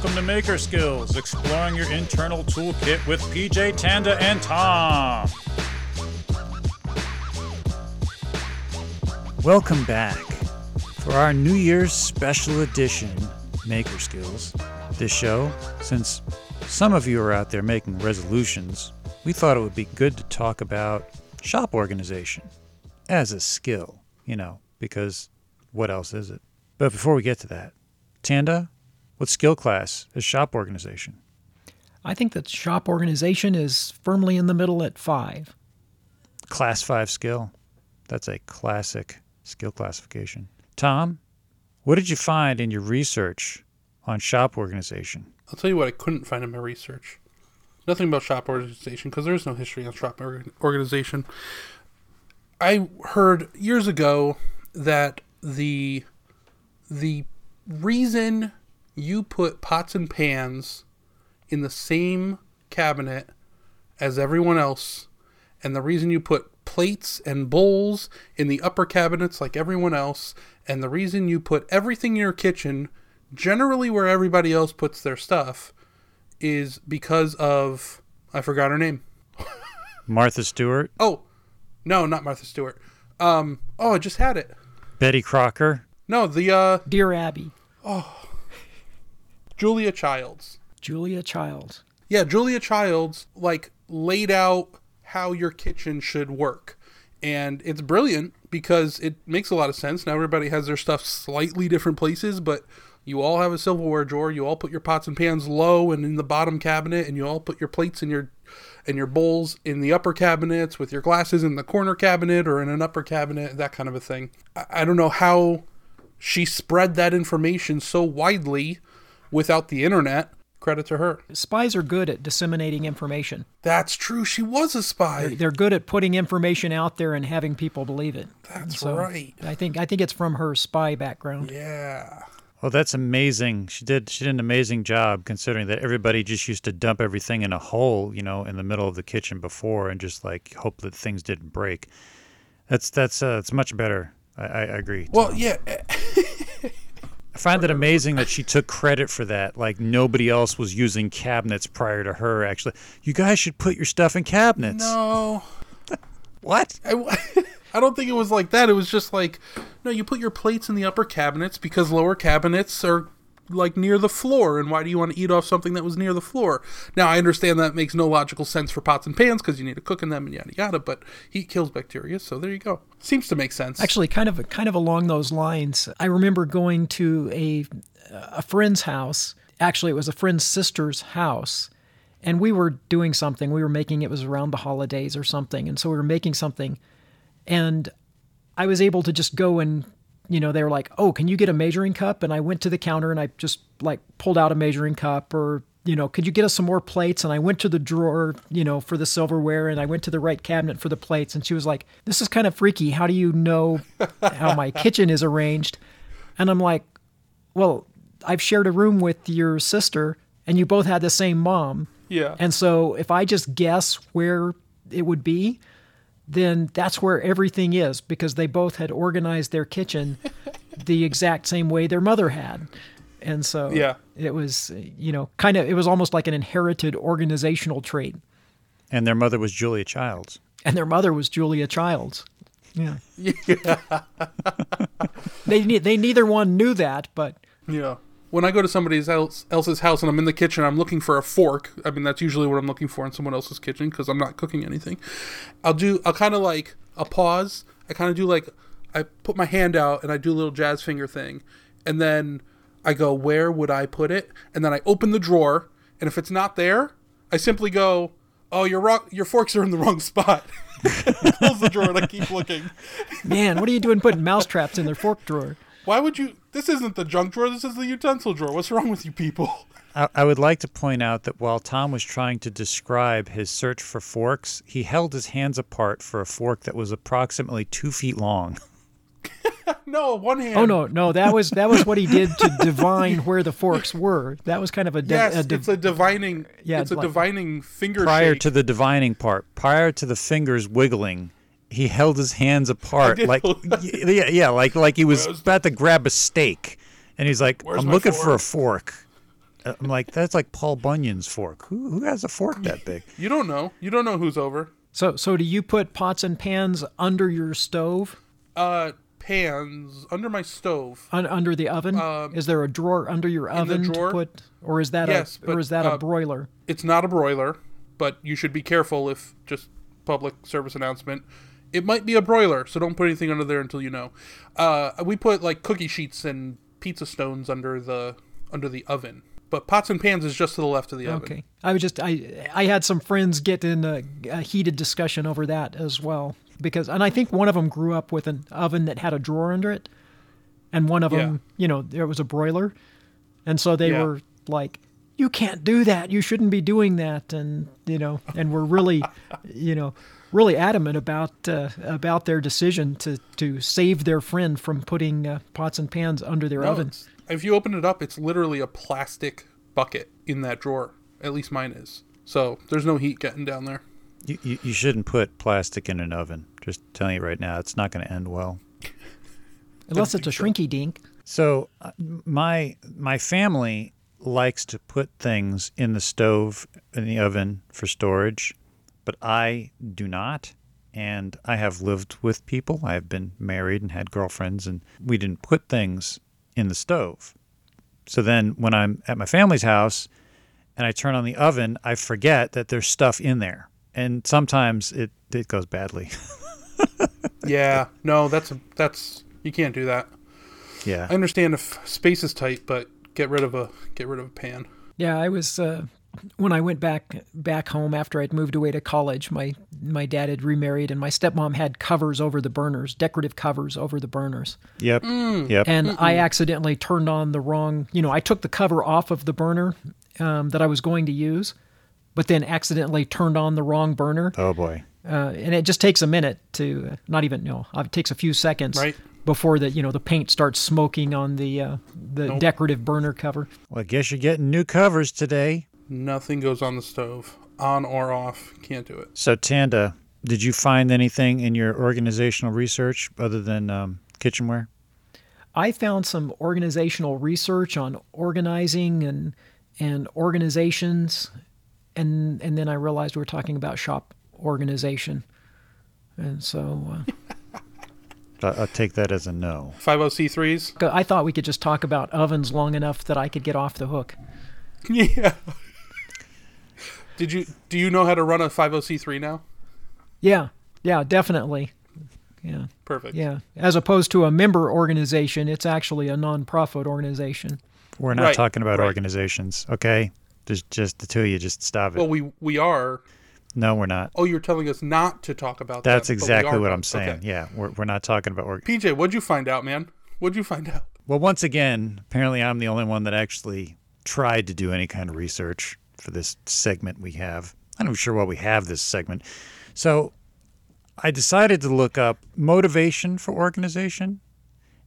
Welcome to Maker Skills, exploring your internal toolkit with PJ, Tanda, and Tom. Welcome back. For our New Year's special edition, Maker Skills, this show, since some of you are out there making resolutions, we thought it would be good to talk about shop organization as a skill, you know, because what else is it? But before we get to that, Tanda, what skill class is shop organization? I think that shop organization is firmly in the middle at 5. Class 5 skill. That's a classic skill classification. Tom, what did you find in your research on shop organization? I'll tell you what I couldn't find in my research. Nothing about shop organization, because there is no history on shop organization. I heard years ago that the reason you put pots and pans in the same cabinet as everyone else, and the reason you put plates and bowls in the upper cabinets like everyone else, and the reason you put everything in your kitchen generally where everybody else puts their stuff is because of, I forgot her name. Martha Stewart? Oh, no, not Martha Stewart. I just had it. Betty Crocker? No, the Dear Abby. Oh, Julia Child. Yeah, Julia Child's laid out how your kitchen should work. And it's brilliant because it makes a lot of sense. Now everybody has their stuff slightly different places, but you all have a silverware drawer. You all put your pots and pans low and in the bottom cabinet, and you all put your plates and your bowls in the upper cabinets with your glasses in the corner cabinet or in an upper cabinet, that kind of a thing. I don't know how she spread that information so widely without the internet. Credit to her. Spies are good at disseminating information. That's true. She was a spy. They're good at putting information out there and having people believe it. That's right. I think it's from her spy background. Yeah. Well, that's amazing. She did an amazing job considering that everybody just used to dump everything in a hole, you know, in the middle of the kitchen before and just hope that things didn't break. That's it's much better. I agree. Well, yeah. I find it amazing that she took credit for that. Nobody else was using cabinets prior to her, actually. You guys should put your stuff in cabinets. No. What? I don't think it was like that. It was just no, you put your plates in the upper cabinets because lower cabinets are, near the floor. And why do you want to eat off something that was near the floor? Now, I understand that makes no logical sense for pots and pans because you need to cook in them and yada, yada. But heat kills bacteria, so there you go. Seems to make sense. Actually, kind of along those lines, I remember going to a friend's house. Actually, it was a friend's sister's house. And we were doing something. It was around the holidays or something. And so we were making something. And I was able to just go and, they were like, oh, can you get a measuring cup? And I went to the counter and I just pulled out a measuring cup or, could you get us some more plates? And I went to the drawer, for the silverware and I went to the right cabinet for the plates. And she was like, this is kind of freaky. How do you know how my kitchen is arranged? And I'm like, well, I've shared a room with your sister and you both had the same mom. Yeah. And so if I just guess where it would be, then that's where everything is because they both had organized their kitchen the exact same way their mother had. And so It was, it was almost like an inherited organizational trait. And their mother was Julia Childs. Yeah. Yeah. They neither one knew that, but... Yeah. When I go to somebody else's house and I'm in the kitchen, I'm looking for a fork. I mean, that's usually what I'm looking for in someone else's kitchen because I'm not cooking anything. I'll pause. I kind of do I put my hand out and I do a little jazz finger thing. And then I go, where would I put it? And then I open the drawer. And if it's not there, I simply go, oh, you're wrong. Your forks are in the wrong spot. Close the drawer and I keep looking. Man, what are you doing putting mousetraps in their fork drawer? Why would you... This isn't the junk drawer. This is the utensil drawer. What's wrong with you people? I would like to point out that while Tom was trying to describe his search for forks, he held his hands apart for a fork that was approximately 2 feet long. No, one hand. Oh, no. That was what he did to divine where the forks were. That was kind of a... it's a divining... Yeah, it's a divining finger prior shake. To the divining part. Prior to the fingers wiggling... He held his hands apart, he was about to grab a steak, and he's like, "I'm looking for a fork." I'm like, that's like Paul Bunyan's fork. Who has a fork that big? You don't know. You don't know who's over. So do you put pots and pans under your stove? Pans under my stove. Under the oven? Is there a drawer under your oven to put, or is that a broiler? It's not a broiler, but you should be careful. If just public service announcement, it might be a broiler, so don't put anything under there until you know. We put like cookie sheets and pizza stones under the oven. But pots and pans is just to the left of the oven. Okay. I had some friends get in a heated discussion over that as well, and I think one of them grew up with an oven that had a drawer under it, and one of them, there was a broiler, and so they were like, "You can't do that. You shouldn't be doing that," and were really, really adamant about their decision to save their friend from putting pots and pans under their ovens. If you open it up, it's literally a plastic bucket in that drawer. At least mine is. So there's no heat getting down there. You shouldn't put plastic in an oven. Just telling you right now, it's not going to end well. Unless it's a shrinky dink. So my family likes to put things in the stove, in the oven for storage, but I do not. And I have lived with people. I have been married and had girlfriends, and we didn't put things in the stove. So then when I'm at my family's house and I turn on the oven, I forget that there's stuff in there. And sometimes it goes badly. Yeah. No, that's you can't do that. Yeah. I understand if space is tight, but get rid of a pan. Yeah, I was when I went back home after I'd moved away to college, my dad had remarried, and my stepmom had covers over the burners, decorative covers over the burners. Yep. Yep. And I accidentally turned on the wrong, I took the cover off of the burner that I was going to use, but then accidentally turned on the wrong burner. Oh boy. And it just takes a minute to it takes a few seconds. Right. Before the the paint starts smoking on the decorative burner cover. Well, I guess you're getting new covers today. Nothing goes on the stove, on or off. Can't do it. So, Tanda, did you find anything in your organizational research other than kitchenware? I found some organizational research on organizing and organizations, and then I realized we were talking about shop organization, and so. I'll take that as a no. 50C3s? I thought we could just talk about ovens long enough that I could get off the hook. Yeah. Do you know how to run a 50C3 now? Yeah. Yeah, definitely. Yeah. Perfect. Yeah. As opposed to a member organization, it's actually a nonprofit organization. We're not talking about organizations, okay? There's just the two of you. Just stop it. Well, we are. No, we're not. Oh, you're telling us not to talk about that. That's exactly what I'm saying. Okay. Yeah, we're not talking about... PJ, what'd you find out, man? What'd you find out? Well, once again, apparently I'm the only one that actually tried to do any kind of research for this segment we have. I'm not sure why we have this segment. So I decided to look up motivation for organization,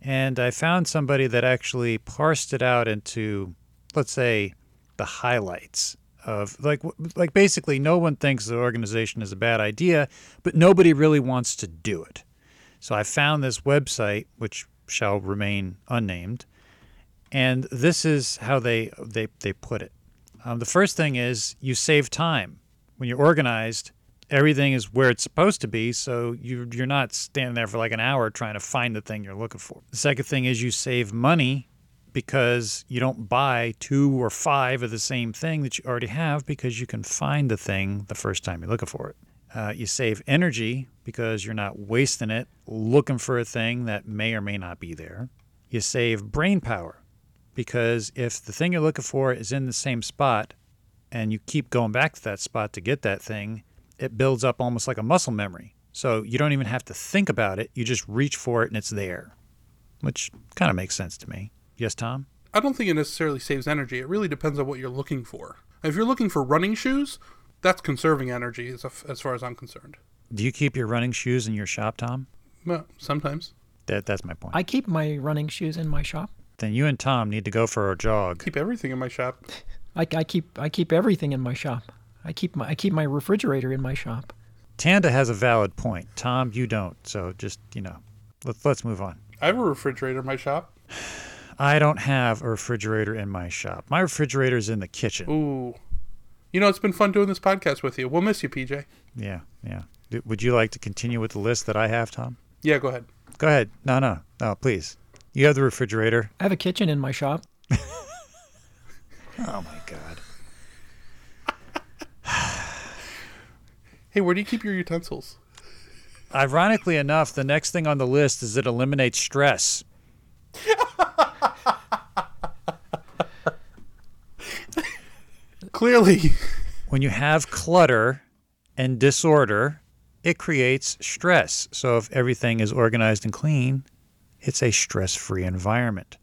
and I found somebody that actually parsed it out into, let's say, the highlights of like basically no one thinks the organization is a bad idea, but nobody really wants to do it. So I found this website, which shall remain unnamed, and this is how they put it. The first thing is you save time. When you're organized, everything is where it's supposed to be, so you're not standing there for like an hour trying to find the thing you're looking for. The second thing is you save money, because you don't buy 2 or 5 of the same thing that you already have, because you can find the thing the first time you're looking for it. You save energy because you're not wasting it looking for a thing that may or may not be there. You save brain power because if the thing you're looking for is in the same spot and you keep going back to that spot to get that thing, it builds up almost like a muscle memory. So you don't even have to think about it. You just reach for it and it's there, which kind of makes sense to me. Yes, Tom? I don't think it necessarily saves energy. It really depends on what you're looking for. If you're looking for running shoes, that's conserving energy as far as I'm concerned. Do you keep your running shoes in your shop, Tom? Well, sometimes. That's my point. I keep my running shoes in my shop. Then you and Tom need to go for a jog. Keep everything in my shop. I keep everything in my shop. I keep my refrigerator in my shop. Tanda has a valid point. Tom, you don't. So just, let's move on. I have a refrigerator in my shop. I don't have a refrigerator in my shop. My refrigerator's in the kitchen. Ooh. You know, it's been fun doing this podcast with you. We'll miss you, PJ. Yeah, yeah. Would you like to continue with the list that I have, Tom? Yeah, go ahead. Go ahead. No, please. You have the refrigerator. I have a kitchen in my shop. Oh, my God. Hey, where do you keep your utensils? Ironically enough, the next thing on the list is it eliminates stress. Clearly. When you have clutter and disorder, it creates stress. So if everything is organized and clean, it's a stress-free environment.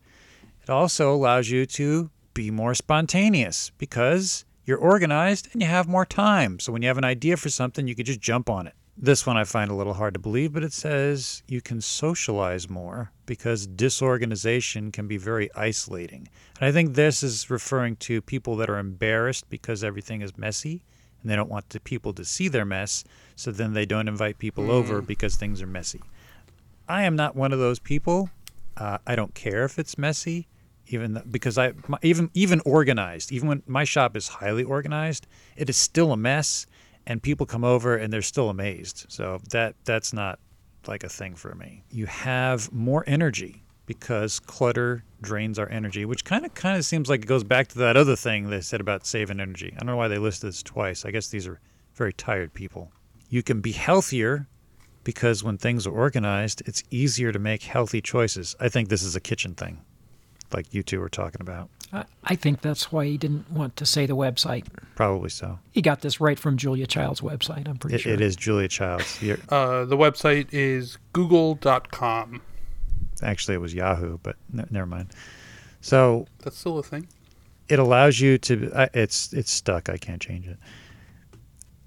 It also allows you to be more spontaneous because you're organized and you have more time. So when you have an idea for something, you can just jump on it. This one I find a little hard to believe, but it says you can socialize more because disorganization can be very isolating. And I think this is referring to people that are embarrassed because everything is messy and they don't want the people to see their mess, so then they don't invite people over because things are messy. I am not one of those people. I don't care if it's messy, even organized. Even when my shop is highly organized, it is still a mess. And people come over and they're still amazed. So that's not like a thing for me. You have more energy because clutter drains our energy, which kind of seems like it goes back to that other thing they said about saving energy. I don't know why they listed this twice. I guess these are very tired people. You can be healthier because when things are organized, it's easier to make healthy choices. I think this is a kitchen thing like you two were talking about. I think that's why he didn't want to say the website. Probably so. He got this right from Julia Child's website, I'm pretty sure. It is Julia Child's. The website is google.com. Actually, it was Yahoo, but never mind. So that's still a thing? It allows you to... it's stuck. I can't change it.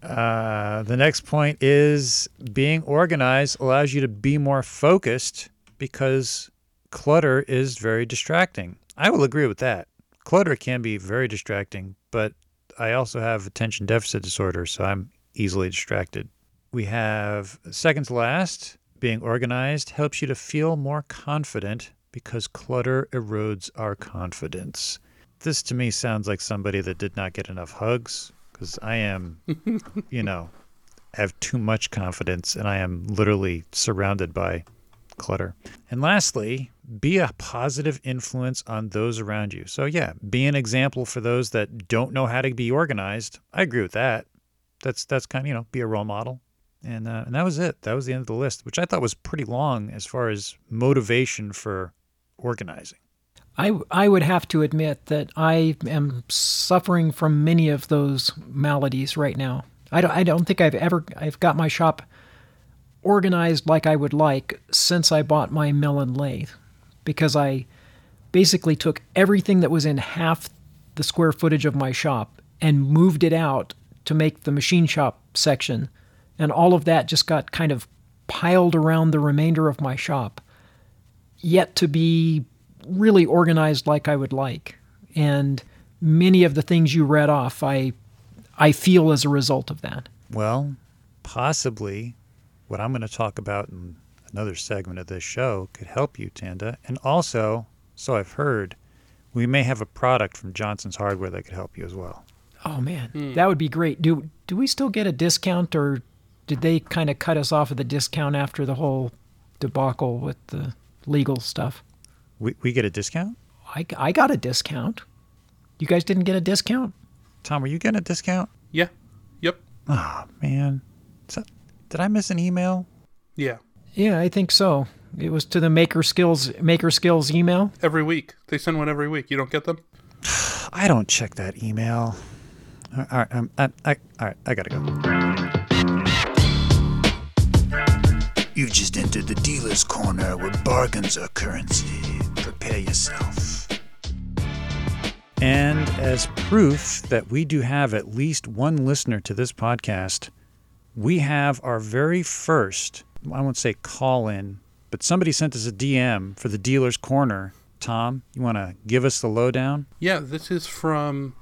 The next point is being organized allows you to be more focused because clutter is very distracting. I will agree with that. Clutter can be very distracting, but I also have attention deficit disorder, so I'm easily distracted. We have second to last, being organized helps you to feel more confident because clutter erodes our confidence. This to me sounds like somebody that did not get enough hugs because I am, have too much confidence and I am literally surrounded by clutter. And lastly, be a positive influence on those around you. So yeah, be an example for those that don't know how to be organized. I agree with that. That's kind of, be a role model. And that was it. That was the end of the list, which I thought was pretty long as far as motivation for organizing. I would have to admit that I am suffering from many of those maladies right now. I don't think I've got my shop organized like I would like since I bought my melon lathe, because I basically took everything that was in half the square footage of my shop and moved it out to make the machine shop section, and all of that just got kind of piled around the remainder of my shop, yet to be really organized like I would like. And many of the things you read off, I feel as a result of that. Well, possibly... what I'm going to talk about in another segment of this show could help you, Tanda. And also, so I've heard, we may have a product from Johnson's Hardware that could help you as well. Oh, man. That would be great. Do we still get a discount, or did they kind of cut us off of the discount after the whole debacle with the legal stuff? We get a discount? I got a discount. You guys didn't get a discount? Tom, were you getting a discount? Yeah. Yep. Oh, man. Did I miss an email? Yeah. Yeah, I think so. It was to the Maker Skills email. Every week. They send one every week. You don't get them? I don't check that email. All right, I got to go. You've just entered the dealer's corner where bargains are currency. Prepare yourself. And as proof that we do have at least one listener to this podcast, we have our very first, I won't say call-in, but somebody sent us a DM for the Dealer's Corner. Tom, you want to give us the lowdown? Yeah, this is from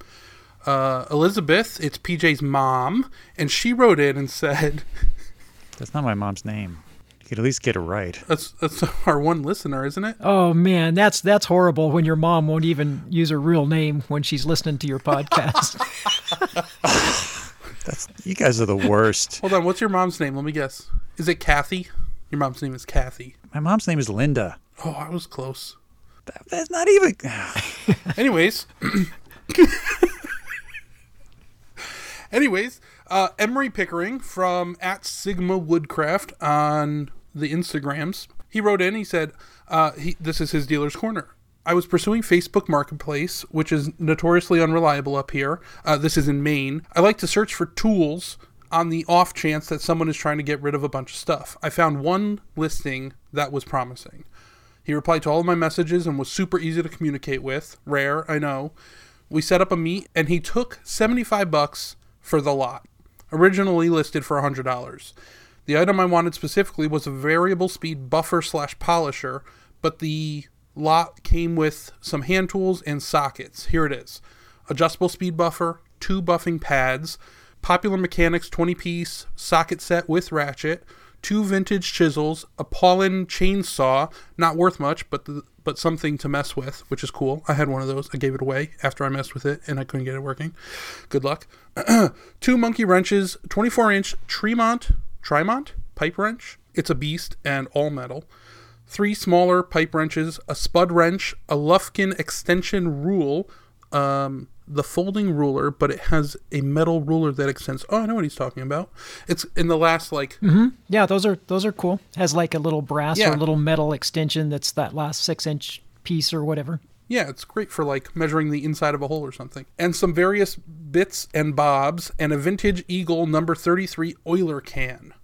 Elizabeth. It's PJ's mom. And she wrote in and said... That's not my mom's name. could at least get it right. That's our one listener, isn't it? Oh man, that's horrible when your mom won't even use her real name when she's listening to your podcast. You guys are the worst. Hold on, what's your mom's name? Let me guess. Is it Kathy? Your mom's name is Kathy. My mom's name is Linda. Oh, I was close. That's not even... Anyways. Emory Pickering from @Sigma Woodcraft on the Instagrams. He wrote in, he said, this is his dealer's corner. I was pursuing Facebook Marketplace, which is notoriously unreliable up here. This is in Maine. I like to search for tools on the off chance that someone is trying to get rid of a bunch of stuff. I found one listing that was promising. He replied to all of my messages and was super easy to communicate with. Rare, I know. We set up a meet and he took $75 for the lot, originally listed for $100. The item I wanted specifically was a variable speed buffer/polisher, but the lot came with some hand tools and sockets. Here it is. Adjustable speed buffer, 2 buffing pads, Popular Mechanics 20-piece socket set with ratchet, 2 vintage chisels, a Paulin chainsaw, not worth much, but something to mess with, which is cool. I had one of those. I gave it away after I messed with it, and I couldn't get it working. Good luck. 2 monkey wrenches, 24-inch Tremont pipe wrench. It's a beast and all metal. 3 smaller pipe wrenches, a spud wrench, a Lufkin extension rule, the folding ruler, but it has a metal ruler that extends. Oh, I know what he's talking about. It's in the last, like... Mm-hmm. Yeah, those are cool. Has like a little brass or a little metal extension that's that last 6-inch piece or whatever. Yeah, it's great for like measuring the inside of a hole or something. And some various bits and bobs and a vintage Eagle number 33 oiler can.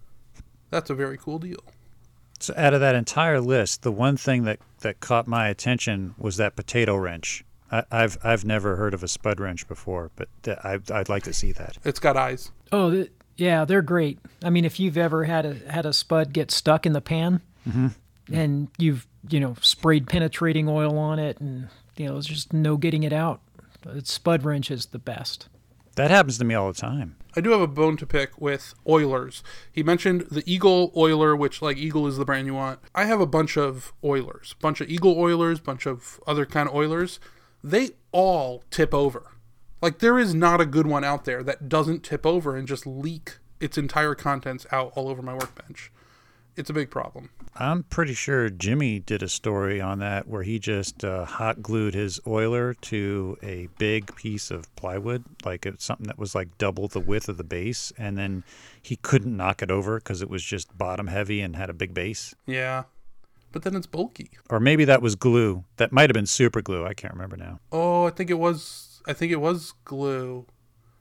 That's a very cool deal. So out of that entire list, the one thing that caught my attention was that potato wrench. I've never heard of a spud wrench before, but I'd like to see that. It's got eyes. Oh, yeah, they're great. I mean, if you've ever had a spud get stuck in the pan, mm-hmm. and you've sprayed penetrating oil on it, and there's just no getting it out. Spud wrench is the best. That happens to me all the time. I do have a bone to pick with oilers. He mentioned the Eagle oiler, which like Eagle is the brand you want. I have a bunch of oilers, bunch of Eagle oilers, bunch of other kind of oilers. They all tip over. Like, there is not a good one out there that doesn't tip over and just leak its entire contents out all over my workbench. It's a big problem. I'm pretty sure Jimmy did a story on that where he just hot glued his oiler to a big piece of plywood, like it's something that was like double the width of the base, and then he couldn't knock it over because it was just bottom heavy and had a big base. Yeah. But then it's bulky. Or maybe that was glue. That might have been super glue. I can't remember now. Oh, I think it was glue.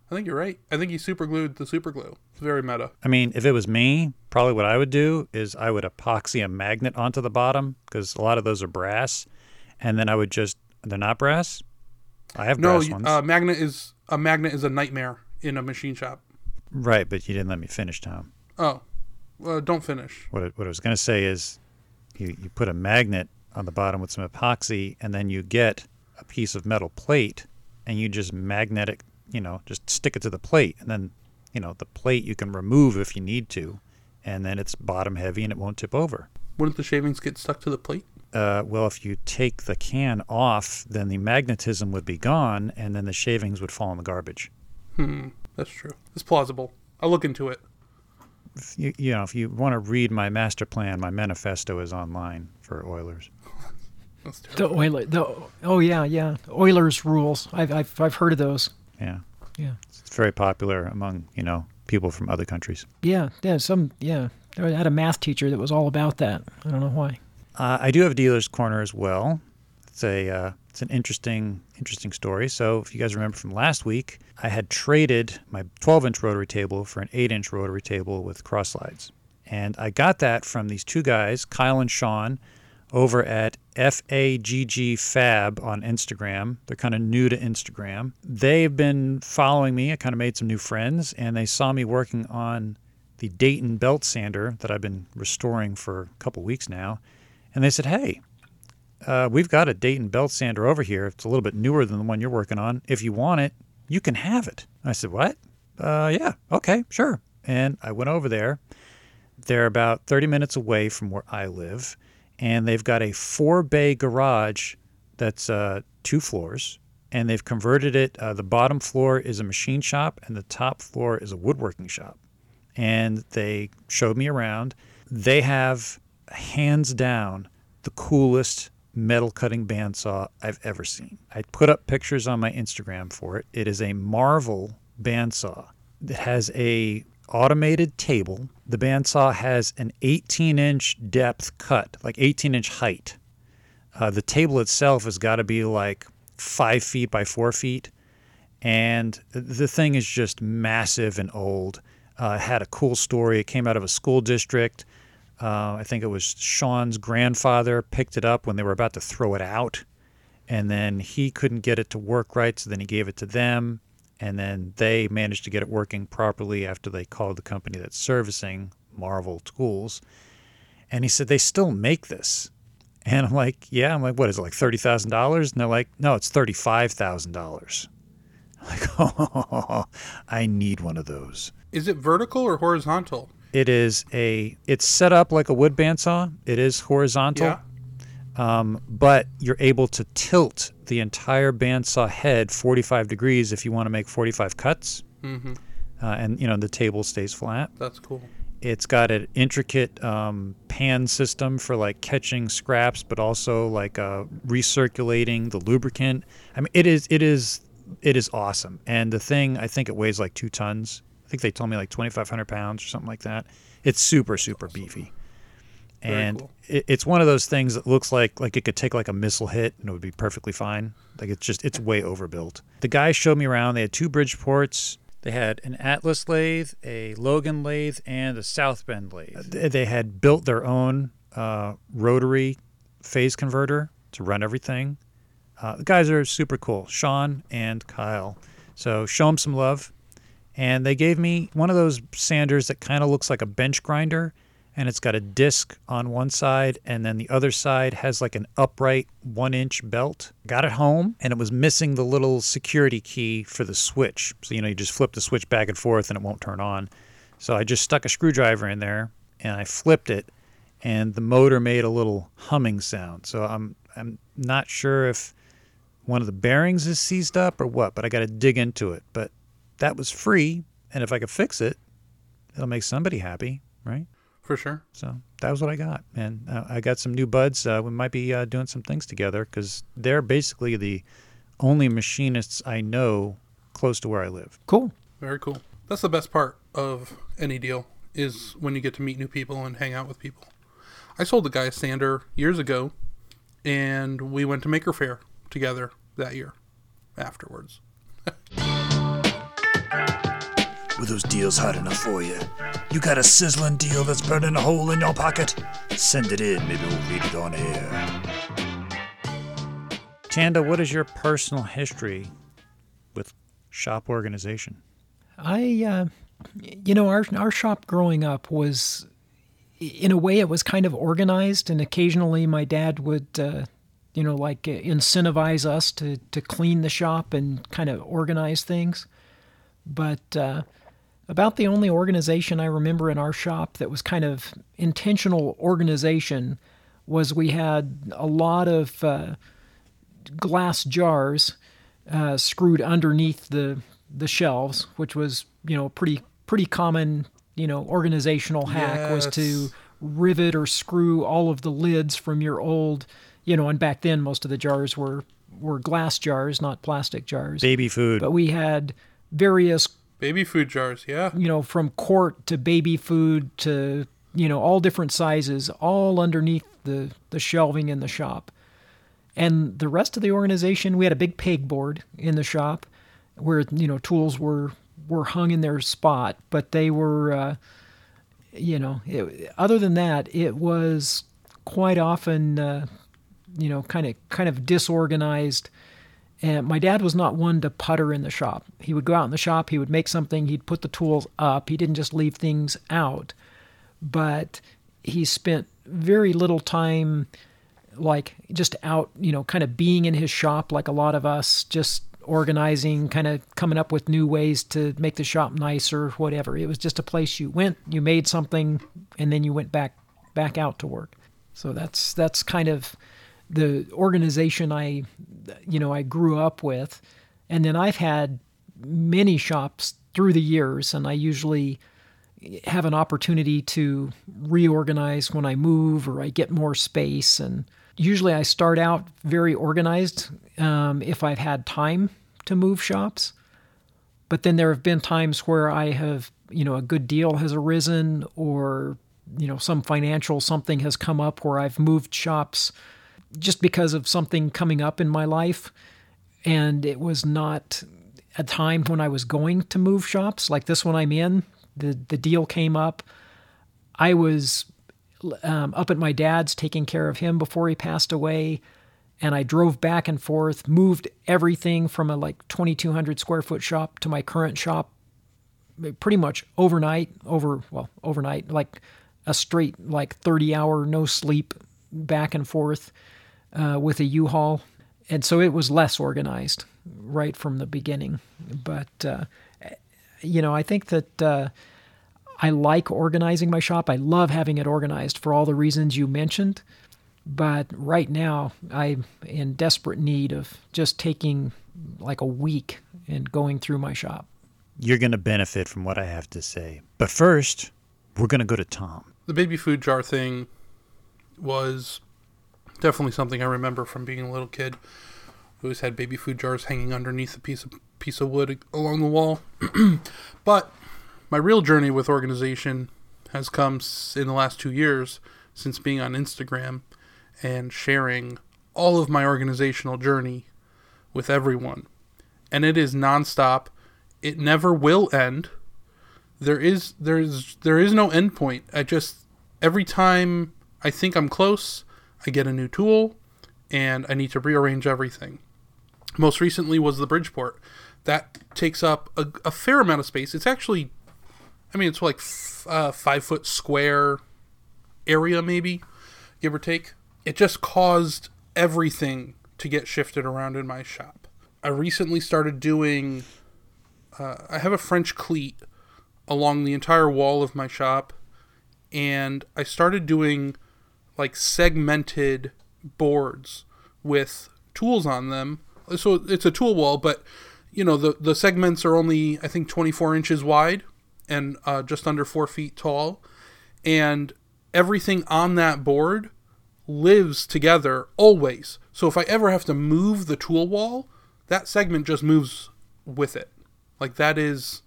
I think you're right. I think he super glued the super glue. It's very meta. I mean, if it was me, probably what I would do is I would epoxy a magnet onto the bottom, because a lot of those are brass. And then I would just... They're not brass? I have brass ones. No, a magnet is a nightmare in a machine shop. Right, but you didn't let me finish, Tom. Oh, don't finish. What I was going to say is... You put a magnet on the bottom with some epoxy, and then you get a piece of metal plate, and you just just stick it to the plate. And then, the plate you can remove if you need to, and then it's bottom heavy and it won't tip over. Wouldn't the shavings get stuck to the plate? Well, if you take the can off, then the magnetism would be gone, and then the shavings would fall in the garbage. That's true. It's plausible. I'll look into it. If you want to read my master plan, my manifesto is online for oilers. Oilers rules. I've heard of those. Yeah. It's very popular among people from other countries. Yeah. I had a math teacher that was all about that. I don't know why. I do have a dealer's corner as well. It's a it's an interesting story. So if you guys remember from last week, I had traded my 12-inch rotary table for an 8-inch rotary table with cross slides. And I got that from these two guys, Kyle and Sean, over at FAGGFab on Instagram. They're kind of new to Instagram. They've been following me. I kind of made some new friends, and they saw me working on the Dayton belt sander that I've been restoring for a couple weeks now. And they said, hey, we've got a Dayton belt sander over here. It's a little bit newer than the one you're working on. If you want it, you can have it. I said, what? Yeah, okay, sure. And I went over there. They're about 30 minutes away from where I live, and they've got a 4-bay garage that's 2 floors, and they've converted it. The bottom floor is a machine shop, and the top floor is a woodworking shop. And they showed me around. They have, hands down, the coolest metal cutting bandsaw I've ever seen. I put up pictures on my Instagram for it. It is a Marvel bandsaw. It has a automated table. The bandsaw has an 18-inch depth cut, like 18-inch height. The table itself has got to be like 5 feet by 4 feet. And the thing is just massive and old. It had a cool story. It came out of a school district. I think it was Sean's grandfather picked it up when they were about to throw it out. And then he couldn't get it to work right, so then he gave it to them. And then they managed to get it working properly after they called the company that's servicing Marvel Tools. And he said, they still make this. And I'm like, yeah. I'm like, what is it, like $30,000? And they're like, no, it's $35,000. I'm like, oh, I need one of those. Is it vertical or horizontal? It's set up like a wood bandsaw. It is horizontal. Yeah. But you're able to tilt the entire bandsaw head 45 degrees if you want to make 45 cuts. Mm-hmm. And, you know, the table stays flat. That's cool. It's got an intricate pan system for, like, catching scraps, but also, like, recirculating the lubricant. I mean, it is awesome. And the thing, I think it weighs, like, 2 tons. I think they told me, like, 2,500 pounds or something like that. It's super, super beefy. And cool. It's one of those things that looks like it could take like a missile hit and it would be perfectly fine. Like it's way overbuilt. The guy showed me around. They had 2 Bridgeports. They had an Atlas lathe, a Logan lathe, and a South Bend lathe. They had built their own rotary phase converter to run everything. The guys are super cool, Sean and Kyle. So show them some love. And they gave me one of those sanders that kind of looks like a bench grinder. And it's got a disc on one side, and then the other side has like an upright 1-inch belt. Got it home, and it was missing the little security key for the switch. So, you know, you just flip the switch back and forth, and it won't turn on. So I just stuck a screwdriver in there, and I flipped it, and the motor made a little humming sound. So I'm not sure if one of the bearings is seized up or what, but I got to dig into it. But that was free, and if I could fix it, it'll make somebody happy, right? For sure. So that was what I got. And I got some new buds. We might be doing some things together because they're basically the only machinists I know close to where I live. Cool. Very cool. That's the best part of any deal is when you get to meet new people and hang out with people. I sold the guy a sander years ago, and we went to Maker Faire together that year afterwards. Were those deals hot enough for you? You got a sizzling deal that's burning a hole in your pocket? Send it in, maybe we'll read it on air. Tanda, what is your personal history with shop organization? Our shop growing up was, in a way, it was kind of organized, and occasionally my dad would, incentivize us to clean the shop and kind of organize things. But about the only organization I remember in our shop that was kind of intentional organization was we had a lot of glass jars screwed underneath the shelves, which was, you know, pretty common, you know, organizational hack. Yes. Was to rivet or screw all of the lids from your old, you know, and back then most of the jars were glass jars, not plastic jars. Baby food. But we had various baby food jars, yeah. You know, from quart to baby food to, you know, all different sizes, all underneath the shelving in the shop. And the rest of the organization, we had a big pegboard in the shop where, you know, tools were hung in their spot. But they were, other than that, it was quite often, kind of disorganized. And my dad was not one to putter in the shop. He would go out in the shop, he would make something, he'd put the tools up. He didn't just leave things out. But he spent very little time, like, just out, you know, kind of being in his shop like a lot of us, just organizing, kind of coming up with new ways to make the shop nicer, whatever. It was just a place you went, you made something, and then you went back out to work. So that's kind of the organization I grew up with. And then I've had many shops through the years, and I usually have an opportunity to reorganize when I move or I get more space. And usually I start out very organized if I've had time to move shops. But then there have been times where I have, a good deal has arisen, or, some financial something has come up where I've moved shops just because of something coming up in my life. And it was not a time when I was going to move shops. Like this one I'm in, the deal came up. I was up at my dad's taking care of him before he passed away. And I drove back and forth, moved everything from a 2,200 square foot shop to my current shop pretty much overnight, like a straight 30 hour no sleep back and forth with a U-Haul. And so it was less organized right from the beginning. But, I think that I like organizing my shop. I love having it organized for all the reasons you mentioned. But right now I'm in desperate need of just taking a week and going through my shop. You're going to benefit from what I have to say. But first, we're going to go to Tom. The baby food jar thing was definitely something I remember from being a little kid. We always had baby food jars hanging underneath a piece of wood along the wall. But my real journey with organization has come in the last 2 years since being on Instagram and sharing all of my organizational journey with everyone. And it is nonstop. It never will end. There is no end point. I just, every time I think I'm close, I get a new tool and I need to rearrange everything. Most recently was the Bridgeport. That takes up a fair amount of space. It's actually, it's 5 foot square area, maybe, give or take. It just caused everything to get shifted around in my shop. I recently started doing, I have a French cleat along the entire wall of my shop, and I started doing segmented boards with tools on them. So it's a tool wall, but the segments are only, I think, 24 inches wide and just under 4 feet tall. And everything on that board lives together always. So if I ever have to move the tool wall, that segment just moves with it. That is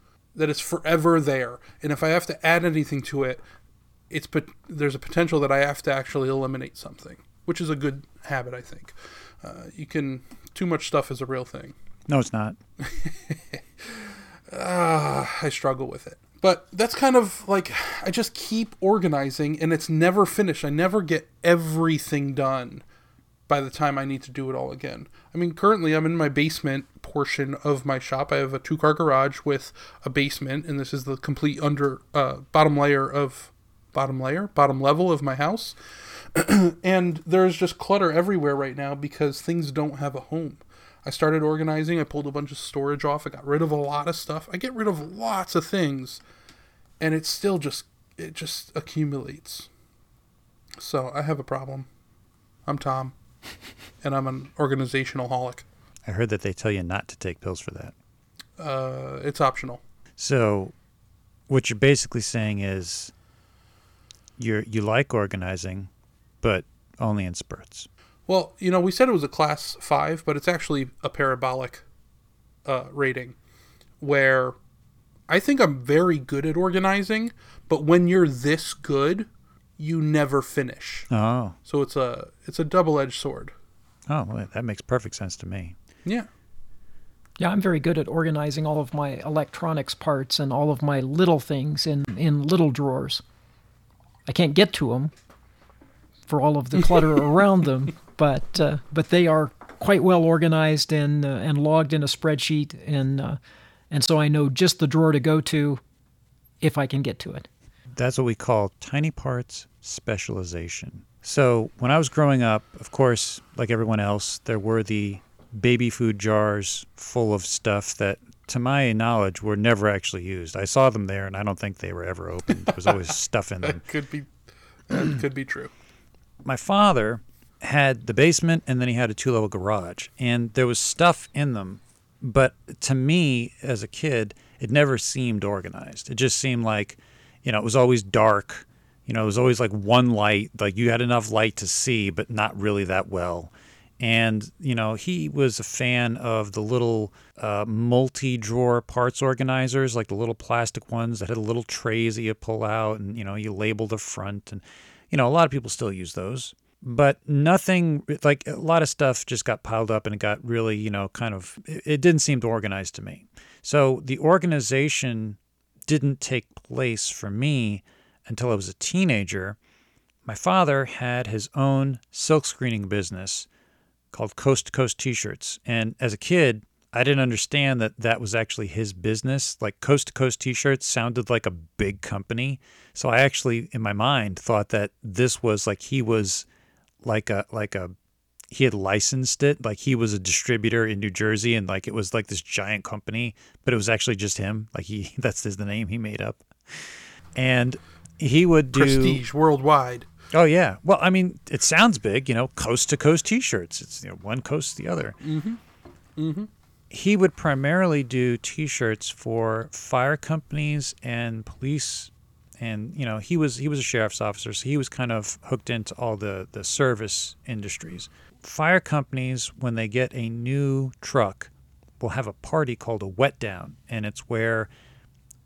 forever there. And if I have to add anything to it, there's a potential that I have to actually eliminate something, which is a good habit, I think. Too much stuff is a real thing. No, it's not. I struggle with it. But that's kind of I just keep organizing and it's never finished. I never get everything done by the time I need to do it all again. Currently I'm in my basement portion of my shop. I have a 2-car garage with a basement, and this is the complete bottom level of my house. And there's just clutter everywhere right now because things don't have a home. I started organizing. I pulled a bunch of storage off. I got rid of a lot of stuff. I get rid of lots of things, and it's still it just accumulates. So I have a problem. I'm Tom, and I'm an organizational holic. I heard that they tell you not to take pills for that. It's optional. So what you're basically saying is you like organizing, but only in spurts. Well, we said it was a class 5, but it's actually a parabolic rating, where I think I'm very good at organizing, but when you're this good, you never finish. Oh. So it's a double-edged sword. Oh, well, that makes perfect sense to me. Yeah. Yeah, I'm very good at organizing all of my electronics parts and all of my little things in little drawers. I can't get to them for all of the clutter around them, but they are quite well organized and logged in a spreadsheet, and so I know just the drawer to go to if I can get to it. That's what we call tiny parts specialization. So when I was growing up, of course, like everyone else, there were the baby food jars full of stuff that, to my knowledge, were never actually used. I saw them there, and I don't think they were ever opened. There was always stuff in them. That could be true. My father had the basement, and then he had a 2-level garage, and there was stuff in them. But to me, as a kid, it never seemed organized. It just seemed like, you know, it was always dark. You know, it was always like one light. Like you had enough light to see, but not really that well. And, you know, he was a fan of the little multi-drawer parts organizers, like the little plastic ones that had little trays that you pull out and, you know, you label the front. And, you know, a lot of people still use those. But nothing, like a lot of stuff just got piled up and it got really, you know, kind of, it didn't seem to organize to me. So the organization didn't take place for me until I was a teenager. My father had his own silk screening business called Coast to Coast T shirts. And as a kid, I didn't understand that that was actually his business. Like Coast to Coast T shirts sounded like a big company. So I actually, in my mind, thought that this was like he was... he had licensed it, like he was a distributor in New Jersey, and like it was like this giant company, but it was actually just him. Like that's the name he made up, and he would do Prestige Worldwide. Oh yeah, well I mean it sounds big, you know, Coast to Coast T-shirts. It's, you know, one coast to the other. Mm-hmm. Mm-hmm. He would primarily do T-shirts for fire companies and police. And, you know, he was a sheriff's officer, so he was kind of hooked into all the service industries. Fire companies, when they get a new truck, will have a party called a wet down. And it's where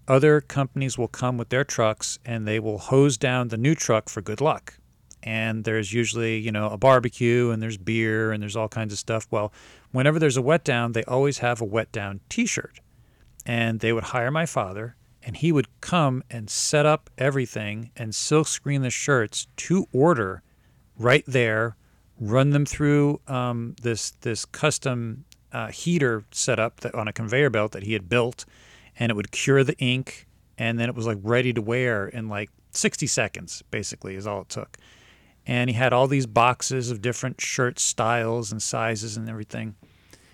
other companies will come with their trucks and they will hose down the new truck for good luck. And there's usually, you know, a barbecue and there's beer and there's all kinds of stuff. Well, whenever there's a wet down, they always have a wet down T-shirt. And they would hire my father. And he would come and set up everything and silk screen the shirts to order right there, run them through this custom heater setup that on a conveyor belt that he had built, and it would cure the ink, and then it was like ready to wear in like 60 seconds, basically, is all it took. And he had all these boxes of different shirt styles and sizes and everything.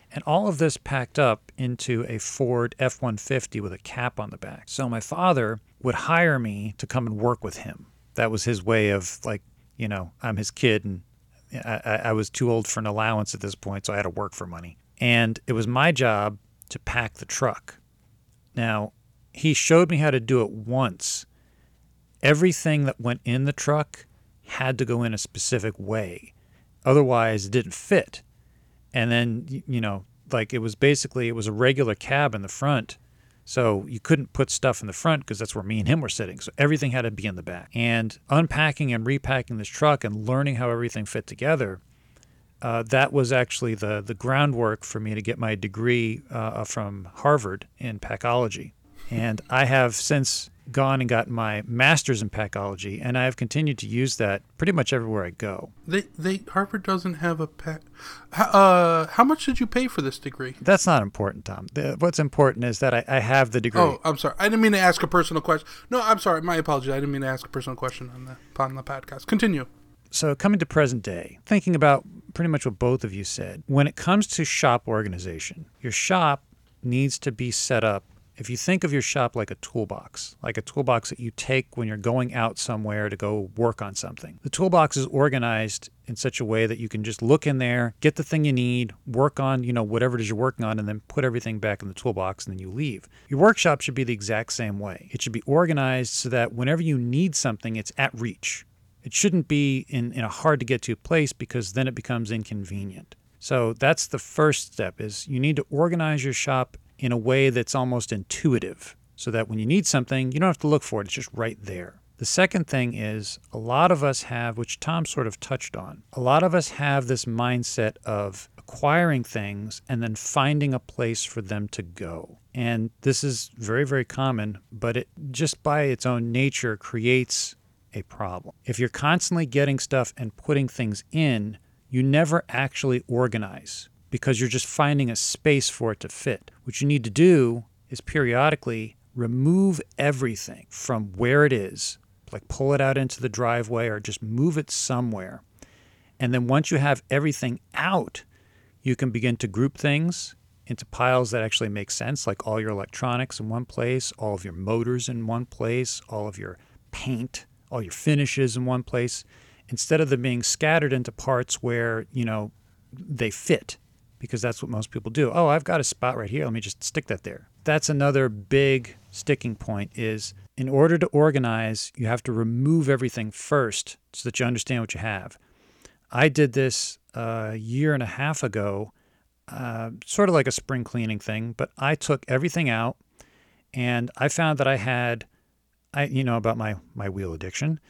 And all of this packed up into a Ford F-150 with a cap on the back. So my father would hire me to come and work with him. That was his way of, like, you know, I'm his kid and I was too old for an allowance at this point, so I had to work for money. And it was my job to pack the truck. Now, he showed me how to do it once. Everything that went in the truck had to go in a specific way. Otherwise, it didn't fit. And then, you know, like it was a regular cab in the front. So you couldn't put stuff in the front because that's where me and him were sitting. So everything had to be in the back. And unpacking and repacking this truck and learning how everything fit together, that was actually the groundwork for me to get my degree from Harvard in packology. And I have since gone and got my master's in packology, and I have continued to use that pretty much everywhere I go. Harvard doesn't have a pack. How much did you pay for this degree? That's not important, Tom. What's important is that I have the degree. Oh, I'm sorry. I didn't mean to ask a personal question. No, I'm sorry. My apologies. I didn't mean to ask a personal question on the podcast. Continue. So coming to present day, thinking about pretty much what both of you said, when it comes to shop organization, your shop needs to be set up. If you think of your shop like a toolbox that you take when you're going out somewhere to go work on something, the toolbox is organized in such a way that you can just look in there, get the thing you need, work on, you know, whatever it is you're working on, and then put everything back in the toolbox and then you leave. Your workshop should be the exact same way. It should be organized so that whenever you need something, it's at reach. It shouldn't be in a hard to get to place because then it becomes inconvenient. So that's the first step is you need to organize your shop in a way that's almost intuitive so that when you need something, you don't have to look for it. It's just right there. The second thing is a lot of us have, which Tom sort of touched on, a lot of us have this mindset of acquiring things and then finding a place for them to go. And this is very, very common, but it just by its own nature creates a problem. If you're constantly getting stuff and putting things in, you never actually organize because you're just finding a space for it to fit. What you need to do is periodically remove everything from where it is, like pull it out into the driveway or just move it somewhere. And then once you have everything out, You can begin to group things into piles that actually make sense, like all your electronics in one place, all of your motors in one place, all of your paint, all your finishes in one place, instead of them being scattered into parts where, you know, they fit, because that's what most people do. Oh, I've got a spot right here. Let me just stick that there. That's another big sticking point is in order to organize, you have to remove everything first so that you understand what you have. I did this a year and a half ago, sort of like a spring cleaning thing, but I took everything out and I found that I had, you know about my wheel addiction,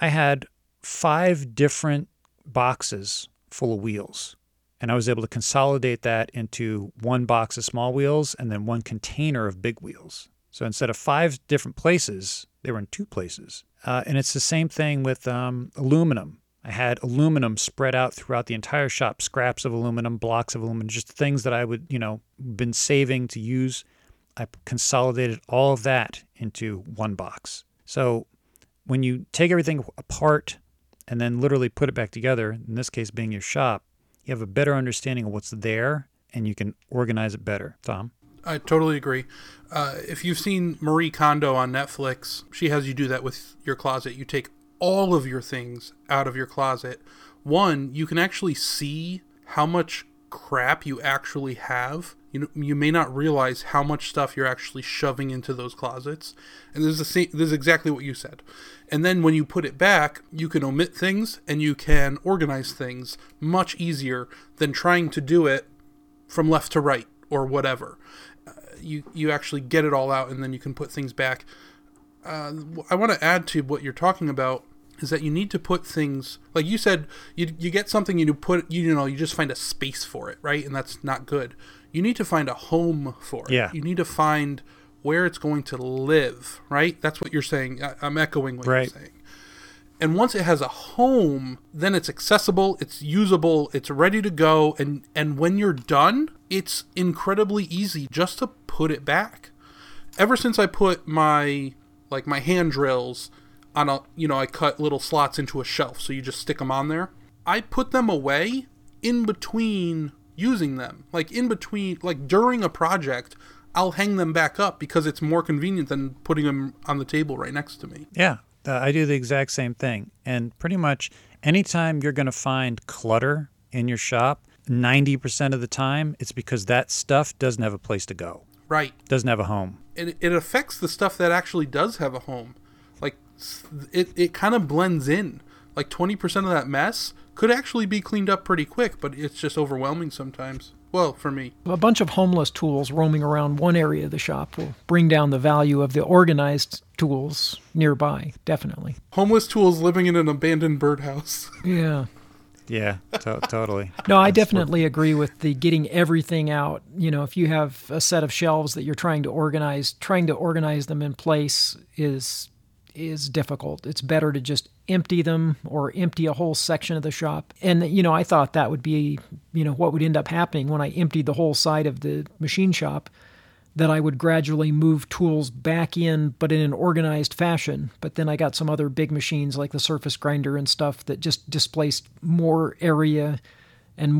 I had 5 different boxes full of wheels. And I was able to consolidate that into one box of small wheels and then one container of big wheels. So instead of 5 different places, they were in 2 places. And it's the same thing with aluminum. I had aluminum spread out throughout the entire shop, scraps of aluminum, blocks of aluminum, just things that I would, you know, been saving to use. I consolidated all of that into one box. So when you take everything apart and then literally put it back together, in this case being your shop, you have a better understanding of what's there, and you can organize it better. Tom? I totally agree. If you've seen Marie Kondo on Netflix, she has you do that with your closet. You take all of your things out of your closet. One, you can actually see how much crap you actually have. You may not realize how much stuff you're actually shoving into those closets. And this is exactly what you said. And then when you put it back, you can omit things and you can organize things much easier than trying to do it from left to right or whatever. You actually get it all out and then you can put things back. I want to add to what you're talking about is that you need to put things, like you said, you get something and you just find a space for it, right? And that's not good. You need to find a home for it. Yeah. You need to find where it's going to live, right? That's what you're saying. I'm echoing what you're saying. And once it has a home, then it's accessible, it's usable, it's ready to go. And when you're done, it's incredibly easy just to put it back. Ever since I put my hand drills on I cut little slots into a shelf, so you just stick them on there. I put them away in between using them, during a project. I'll hang them back up because it's more convenient than putting them on the table right next to me. Yeah, I do the exact same thing. And pretty much anytime you're going to find clutter in your shop, 90% of the time, it's because that stuff doesn't have a place to go. Right. Doesn't have a home. It affects the stuff that actually does have a home. Like, it kind of blends in. Like, 20% of that mess could actually be cleaned up pretty quick, but it's just overwhelming sometimes. Well, for me. A bunch of homeless tools roaming around one area of the shop will bring down the value of the organized tools nearby, definitely. Homeless tools living in an abandoned birdhouse. Yeah. Yeah, totally. No, I definitely agree with the getting everything out. You know, if you have a set of shelves that you're trying to organize them in place is difficult. It's better to just empty them or empty a whole section of the shop. And, you know, I thought that would be, you know, what would end up happening when I emptied the whole side of the machine shop, that I would gradually move tools back in, but in an organized fashion. But then I got some other big machines like the surface grinder and stuff that just displaced more area. And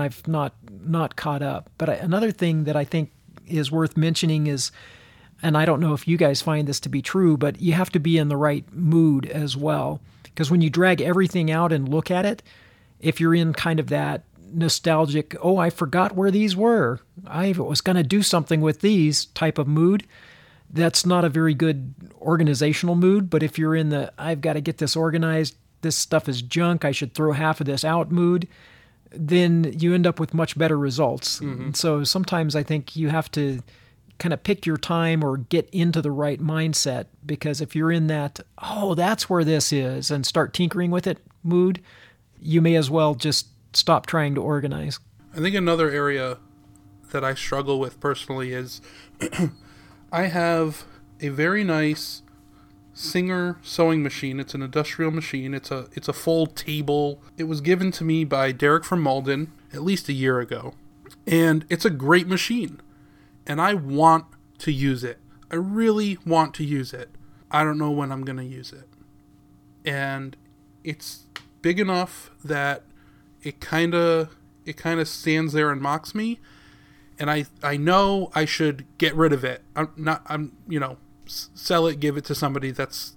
I've not caught up. But another thing that I think is worth mentioning is, and I don't know if you guys find this to be true, but you have to be in the right mood as well. Because when you drag everything out and look at it, if you're in kind of that nostalgic, oh, I forgot where these were, I was going to do something with these type of mood, that's not a very good organizational mood. But if you're in the, I've got to get this organized, this stuff is junk, I should throw half of this out mood, then you end up with much better results. Mm-hmm. So sometimes I think you have to kind of pick your time or get into the right mindset, because if you're in that, oh, that's where this is, and start tinkering with it mood, you may as well just stop trying to organize. I think another area that I struggle with personally is I have a very nice Singer sewing machine. It's an industrial machine. It's a full table. It was given to me by Derek from Malden at least a year ago. And it's a great machine. And I want to use it. I really want to use it. I don't know when I'm going to use it. And it's big enough that it kind of it kind of stands there and mocks me, and I know I should get rid of it. Sell it, give it to somebody. That's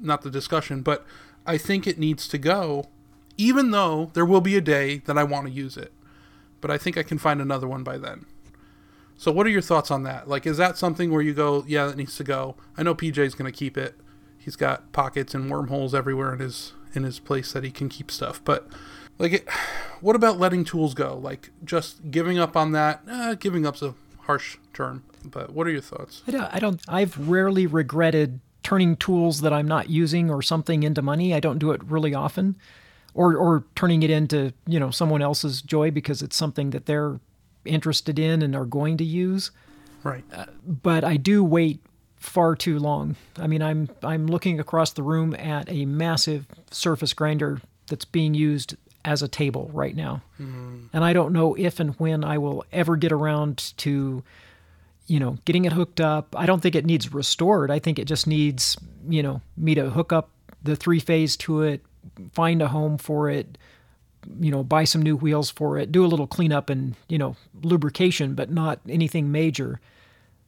not the discussion, but I think it needs to go, even though there will be a day that I want to use it. But I think I can find another one by then. So what are your thoughts on that? Like, is that something where you go, yeah, that needs to go? I know PJ's going to keep it. He's got pockets and wormholes everywhere in his place that he can keep stuff. But, what about letting tools go? Like, just giving up on that? Giving up's a harsh term. But what are your thoughts? I've rarely regretted turning tools that I'm not using or something into money. I don't do it really often. Or turning it into, someone else's joy because it's something that they're interested in and are going to use. Right. But I do wait far too long. I mean, I'm looking across the room at a massive surface grinder that's being used as a table right now. Mm-hmm. And I don't know if and when I will ever get around to, getting it hooked up. I don't think it needs restored. I think it just needs, me to hook up the 3-phase to it, find a home for it, buy some new wheels for it, do a little cleanup and, lubrication, but not anything major.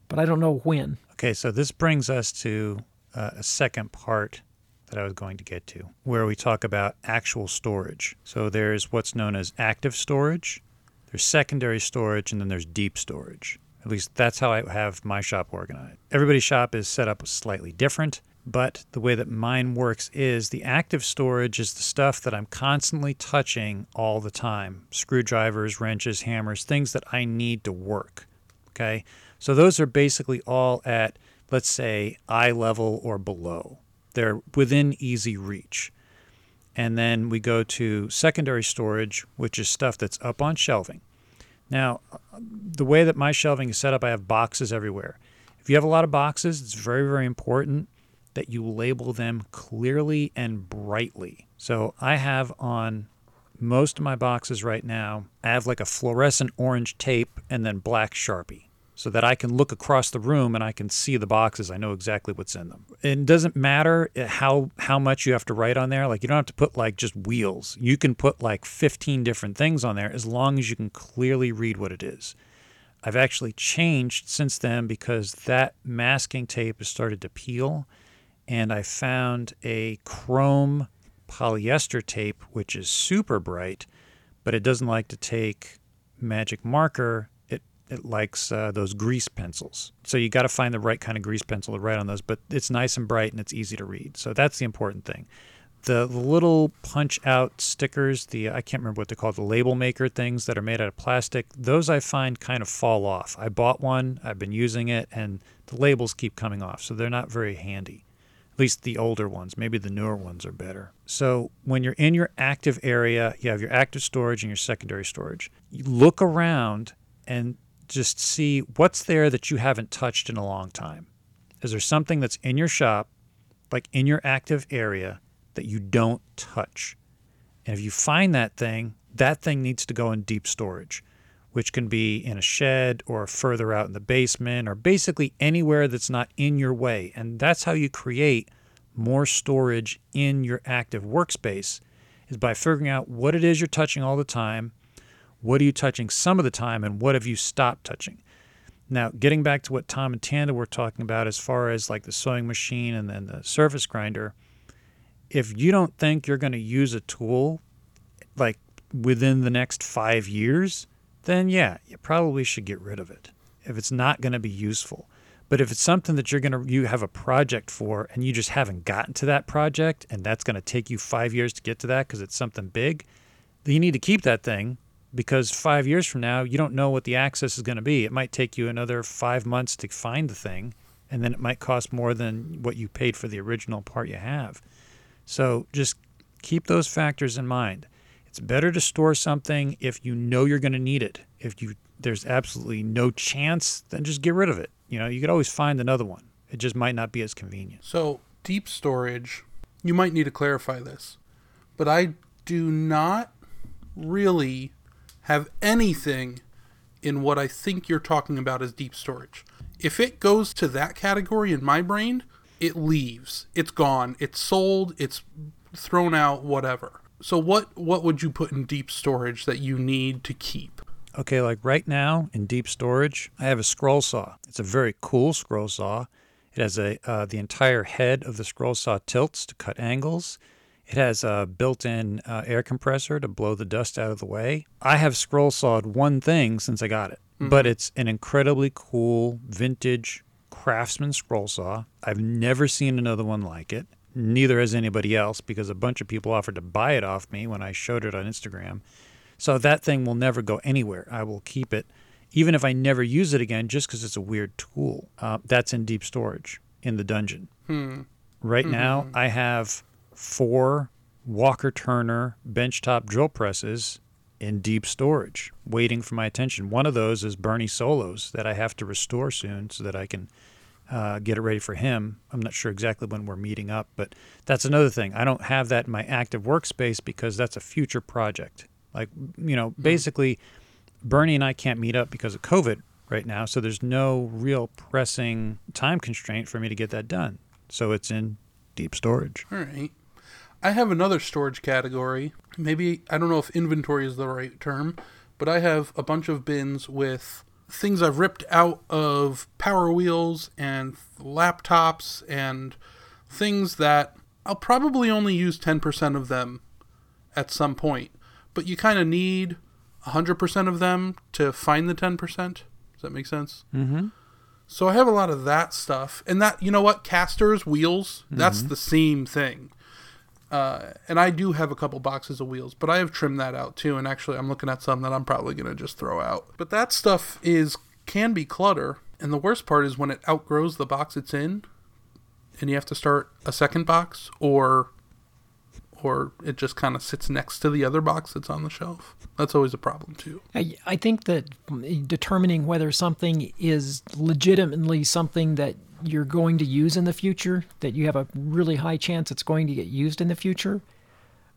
But I don't know when. Okay, so this brings us to a second part that I was going to get to, where we talk about actual storage. So there's what's known as active storage, there's secondary storage, and then there's deep storage. At least that's how I have my shop organized. Everybody's shop is set up slightly different. But the way that mine works is the active storage is the stuff that I'm constantly touching all the time. Screwdrivers, wrenches, hammers, things that I need to work. Okay? So those are basically all at, let's say, eye level or below. They're within easy reach. And then we go to secondary storage, which is stuff that's up on shelving. Now, the way that my shelving is set up, I have boxes everywhere. If you have a lot of boxes, it's very, very important that you label them clearly and brightly. So I have on most of my boxes right now, I have like a fluorescent orange tape and then black Sharpie so that I can look across the room and I can see the boxes. I know exactly what's in them. It doesn't matter how much you have to write on there. Like, you don't have to put like just wheels. You can put like 15 different things on there as long as you can clearly read what it is. I've actually changed since then because that masking tape has started to peel. And I found a chrome polyester tape, which is super bright, but it doesn't like to take magic marker. It likes those grease pencils. So you got to find the right kind of grease pencil to write on those, but it's nice and bright and it's easy to read. So that's the important thing. The little punch-out stickers, I can't remember what they're called, the label maker things that are made out of plastic, those I find kind of fall off. I bought one, I've been using it, and the labels keep coming off, so they're not very handy. At least the older ones. Maybe the newer ones are better. So when you're in your active area, you have your active storage and your secondary storage. You look around and just see what's there that you haven't touched in a long time. Is there something that's in your shop, like in your active area, that you don't touch? And if you find that thing needs to go in deep storage, which can be in a shed or further out in the basement or basically anywhere that's not in your way. And that's how you create more storage in your active workspace, is by figuring out what it is you're touching all the time, what are you touching some of the time, and what have you stopped touching. Now, getting back to what Tom and Tanda were talking about as far as like the sewing machine and then the surface grinder, if you don't think you're going to use a tool like within the next 5 years, then yeah, you probably should get rid of it if it's not going to be useful. But if it's something that you have a project for and you just haven't gotten to that project and that's going to take you 5 years to get to that because it's something big, then you need to keep that thing because 5 years from now, you don't know what the access is going to be. It might take you another 5 months to find the thing, and then it might cost more than what you paid for the original part you have. So just keep those factors in mind. It's better to store something if you know you're going to need it. If there's absolutely no chance, then just get rid of it. You could always find another one. It just might not be as convenient. So deep storage, you might need to clarify this, but I do not really have anything in what I think you're talking about as deep storage. If it goes to that category in my brain, it leaves. It's gone. It's sold. It's thrown out, whatever. So what would you put in deep storage that you need to keep? Okay, like right now in deep storage, I have a scroll saw. It's a very cool scroll saw. It has the entire head of the scroll saw tilts to cut angles. It has a built-in air compressor to blow the dust out of the way. I have scroll sawed one thing since I got it, but it's an incredibly cool vintage craftsman scroll saw. I've never seen another one like it. Neither has anybody else, because a bunch of people offered to buy it off me when I showed it on Instagram. So that thing will never go anywhere. I will keep it, even if I never use it again, just because it's a weird tool. That's in deep storage in the dungeon. Right now, I have 4 Walker Turner benchtop drill presses in deep storage, waiting for my attention. One of those is Bernie Solo's that I have to restore soon so that I can get it ready for him. I'm not sure exactly when we're meeting up, but that's another thing. I don't have that in my active workspace because that's a future project. Like, you know, basically Bernie and I can't meet up because of COVID right now, so there's no real pressing time constraint for me to get that done. So it's in deep storage. All right. I have another storage category. Maybe, I don't know if inventory is the right term, but I have a bunch of bins with things I've ripped out of Power Wheels and laptops and things that I'll probably only use 10% of them at some point. But you kind of need 100% of them to find the 10%. Does that make sense? Mm-hmm. So I have a lot of that stuff. And that, you know what? Casters, wheels, that's the same thing. And I do have a couple boxes of wheels, but I have trimmed that out too. And actually, I'm looking at some that I'm probably going to just throw out. But that stuff can be clutter. And the worst part is when it outgrows the box it's in, and you have to start a second box, or it just kind of sits next to the other box that's on the shelf. That's always a problem too. I think that determining whether something is legitimately something that you're going to use in the future, that you have a really high chance it's going to get used in the future,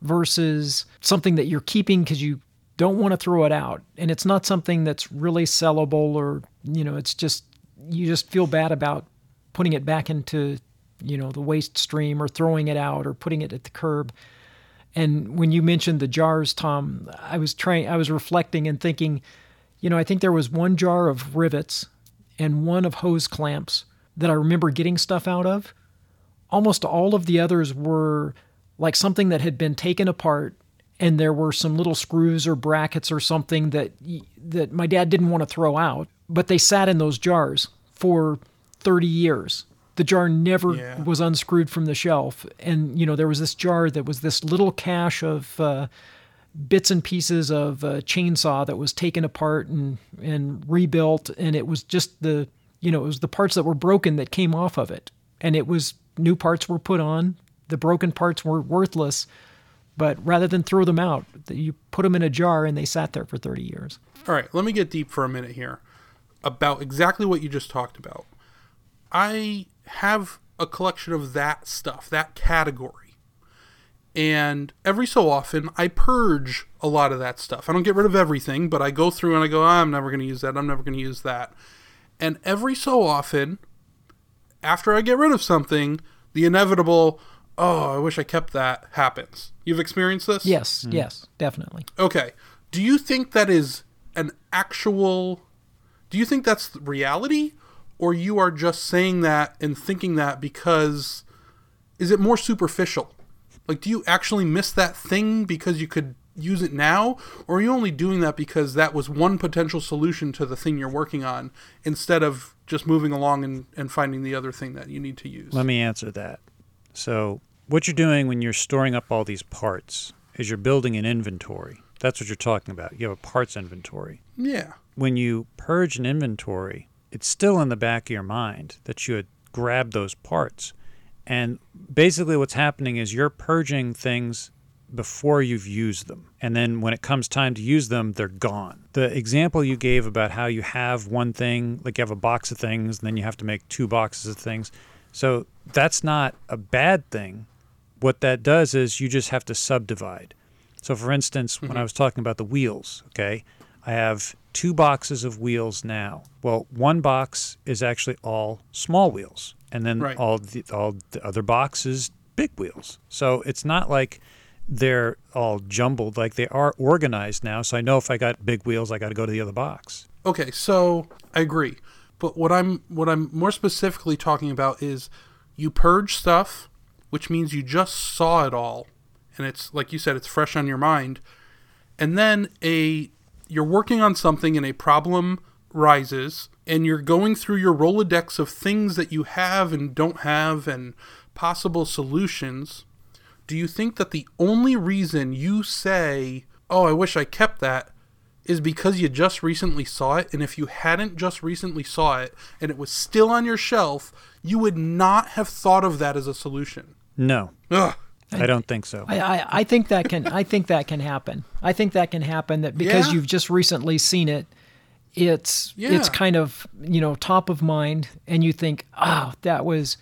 versus something that you're keeping because you don't want to throw it out. And it's not something that's really sellable, or, you know, it's just, you just feel bad about putting it back into, you know, the waste stream, or throwing it out, or putting it at the curb. And when you mentioned the jars, Tom, I was reflecting and thinking, you know, I think there was one jar of rivets and one of hose clamps that I remember getting stuff out of. Almost all of the others were like something that had been taken apart, and there were some little screws or brackets or something that my dad didn't want to throw out, but they sat in those jars for 30 years. The jar never was unscrewed from the shelf. And, you know, there was this jar that was this little cache of bits and pieces of a chainsaw that was taken apart and rebuilt. And it was just it was the parts that were broken that came off of it. And it was new parts were put on. The broken parts were worthless. But rather than throw them out, you put them in a jar and they sat there for 30 years. All right, let me get deep for a minute here about exactly what you just talked about. I have a collection of that stuff, that category. And every so often, I purge a lot of that stuff. I don't get rid of everything, but I go through and I go, I'm never going to use that. I'm never going to use that. And every so often, after I get rid of something, the inevitable, oh, I wish I kept that, happens. You've experienced this? Yes, yes, definitely. Okay. Do you think that is an actual... Do you think that's reality? Or you are just saying that and thinking that because... Is it more superficial? Like, do you actually miss that thing because you could use it now, or are you only doing that because that was one potential solution to the thing you're working on, instead of just moving along and finding the other thing that you need to use? Let me answer that. So what you're doing when you're storing up all these parts is you're building an inventory. That's what you're talking about. You have a parts inventory. Yeah. When you purge an inventory, it's still in the back of your mind that you had grabbed those parts. And basically what's happening is you're purging things before you've used them. And then when it comes time to use them, they're gone. The example you gave about how you have one thing, like you have a box of things, and then you have to make 2 boxes of things. So that's not a bad thing. What that does is you just have to subdivide. So for instance, when I was talking about the wheels, okay, I have 2 boxes of wheels now. Well, one box is actually all small wheels, and then all the other boxes, big wheels. So it's not like... they're all jumbled. Like, they are organized now, so I know if I got big wheels, I got to go to the other box. Okay, so I agree. But what I'm more specifically talking about is you purge stuff, which means you just saw it all. And it's, like you said, it's fresh on your mind. And then you're working on something and a problem rises, and you're going through your Rolodex of things that you have and don't have and possible solutions. Do you think that the only reason you say, oh, I wish I kept that, is because you just recently saw it? And if you hadn't just recently saw it and it was still on your shelf, you would not have thought of that as a solution? No. Ugh. I don't think so. I think that can happen. I think that can happen, that because you've just recently seen it, it's kind of, you know, top of mind, and you think, oh, that was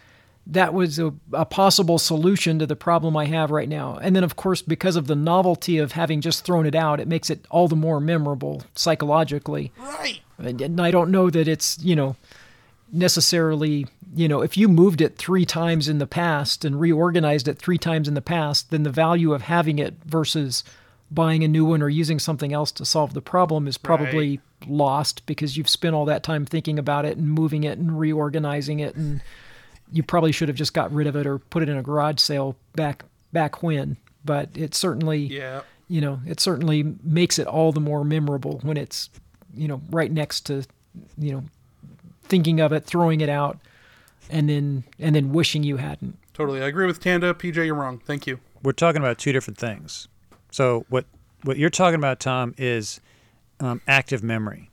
a possible solution to the problem I have right now. And then, of course, because of the novelty of having just thrown it out, it makes it all the more memorable psychologically. Right. And I don't know that it's, you know, necessarily, you know, if you moved it 3 times in the past and reorganized it 3 times in the past, then the value of having it versus buying a new one or using something else to solve the problem is probably lost, because you've spent all that time thinking about it and moving it and reorganizing it, and you probably should have just got rid of it or put it in a garage sale back when. But it certainly, you know, it certainly makes it all the more memorable when it's, you know, right next to, you know, thinking of it, throwing it out, and then wishing you hadn't. Totally. I agree with Tanda. PJ, you're wrong. Thank you. We're talking about two different things. So what you're talking about, Tom, is active memory.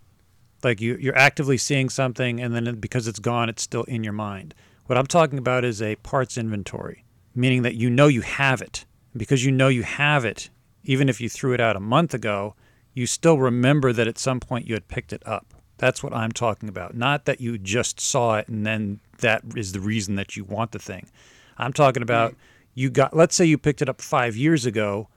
Like you're actively seeing something, and then because it's gone, it's still in your mind. What I'm talking about is a parts inventory, meaning that you know you have it. Because you know you have it, even if you threw it out a month ago, you still remember that at some point you had picked it up. That's what I'm talking about. Not that you just saw it and then that is the reason that you want the thing. I'm talking about you got, let's say you picked it up 5 years ago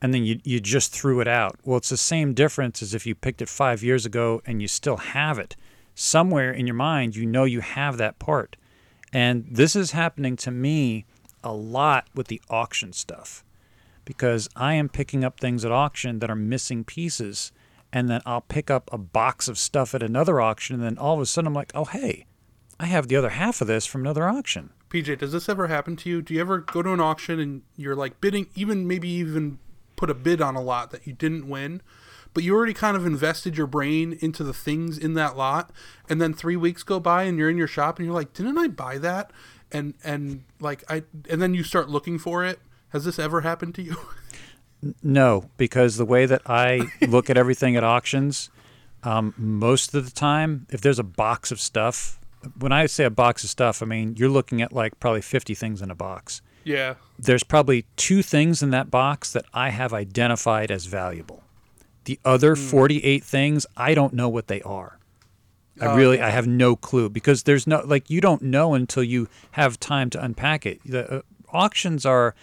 and then you just threw it out. Well, it's the same difference as if you picked it 5 years ago and you still have it. Somewhere in your mind, you know you have that part. And this is happening to me a lot with the auction stuff, because I am picking up things at auction that are missing pieces, and then I'll pick up a box of stuff at another auction, and then all of a sudden I'm like, oh, hey, I have the other half of this from another auction. PJ, does this ever happen to you? Do you ever go to an auction and you're like bidding, maybe even put a bid on a lot that you didn't win, but you already kind of invested your brain into the things in that lot, and then 3 weeks go by and you're in your shop and you're like, didn't I buy that? And then you start looking for it. Has this ever happened to you? No, because the way that I look at everything at auctions, most of the time, if there's a box of stuff, when I say a box of stuff, I mean, you're looking at like probably 50 things in a box. Yeah. There's probably 2 things in that box that I have identified as valuable. The other 48 things, I don't know what they are. I have no clue, because there's no, like, you don't know until you have time to unpack it. The auctions are,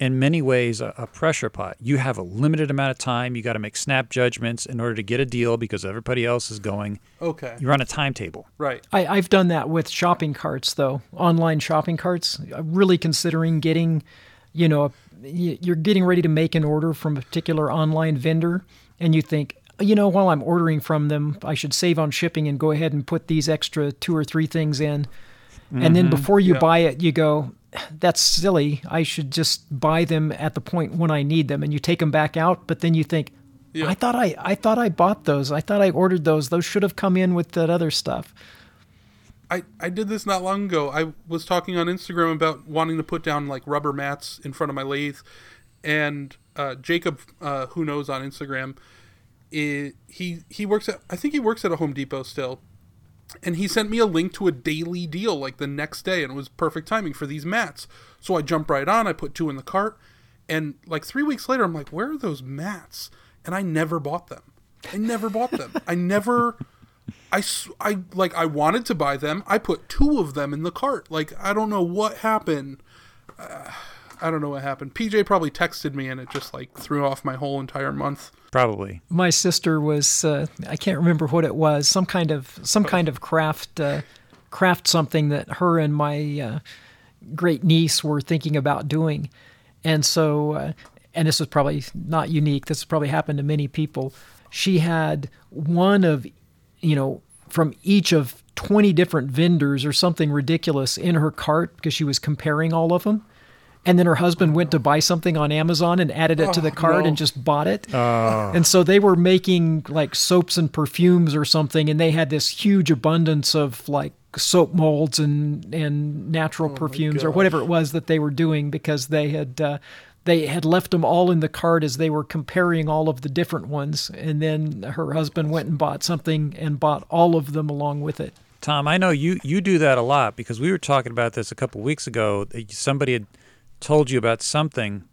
in many ways, a pressure pot. You have a limited amount of time. You got to make snap judgments in order to get a deal because everybody else is going. Okay. You're on a timetable. Right. I've done that with shopping carts, though, online shopping carts. I'm really considering getting, you know, you're getting ready to make an order from a particular online vendor, and you think, you know, while I'm ordering from them, I should save on shipping and go ahead and put these extra 2 or 3 things in. Mm-hmm. And then before you buy it, you go, that's silly. I should just buy them at the point when I need them. And you take them back out, but then you think, I thought I bought those. I thought I ordered those. Those should have come in with that other stuff. I did this not long ago. I was talking on Instagram about wanting to put down like rubber mats in front of my lathe. And Jacob, who knows on Instagram, he works at a Home Depot still, and he sent me a link to a daily deal like the next day, and it was perfect timing for these mats. So I jumped right on, I put 2 in the cart, and like 3 weeks later I'm like, where are those mats? And I never bought them. I wanted to buy them. I put 2 of them in the cart. Like, I don't know what happened. PJ probably texted me, and it just like threw off my whole entire month. Probably. My sister was, I can't remember what it was, some kind of craft something that her and my great niece were thinking about doing. And so and this was probably not unique, this probably happened to many people, she had one of, you know, from each of 20 different vendors or something ridiculous in her cart because she was comparing all of them. And then her husband went to buy something on Amazon and added it to the cart and just bought it. And so they were making like soaps and perfumes or something, and they had this huge abundance of like soap molds and natural perfumes or whatever it was that they were doing, because they had left them all in the cart as they were comparing all of the different ones. And then her husband went and bought something and bought all of them along with it. Tom, I know you do that a lot, because we were talking about this a couple of weeks ago. Somebody had told you about something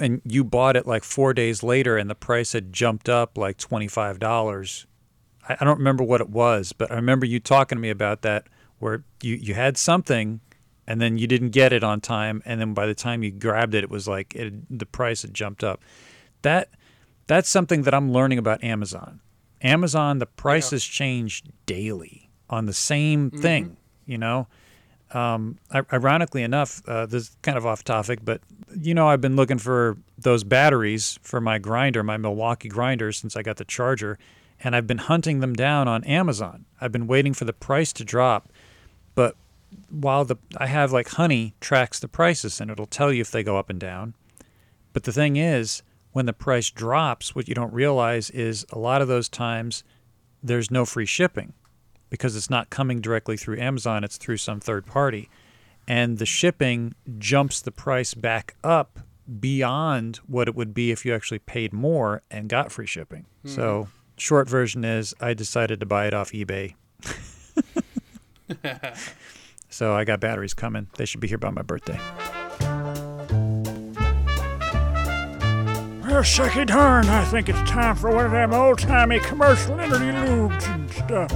and you bought it like 4 days later and the price had jumped up like $25. I don't remember what it was, but I remember you talking to me about that, where you had something and then you didn't get it on time, and then by the time you grabbed it, it was like the price had jumped up. That's something that I'm learning about Amazon. Amazon, the prices change daily on the same thing, you know? Ironically enough, this is kind of off topic, but you know, I've been looking for those batteries for my grinder, my Milwaukee grinder, since I got the charger, and I've been hunting them down on Amazon. I've been waiting for the price to drop, but while I have like Honey tracks the prices and it'll tell you if they go up and down. But the thing is, when the price drops, what you don't realize is a lot of those times there's no free shipping, because it's not coming directly through Amazon, it's through some third party. And the shipping jumps the price back up beyond what it would be if you actually paid more and got free shipping. Mm. So short version is I decided to buy it off eBay. So I got batteries coming. They should be here by my birthday. Well, sucky darn, I think it's time for one of them old-timey commercial interludes and stuff.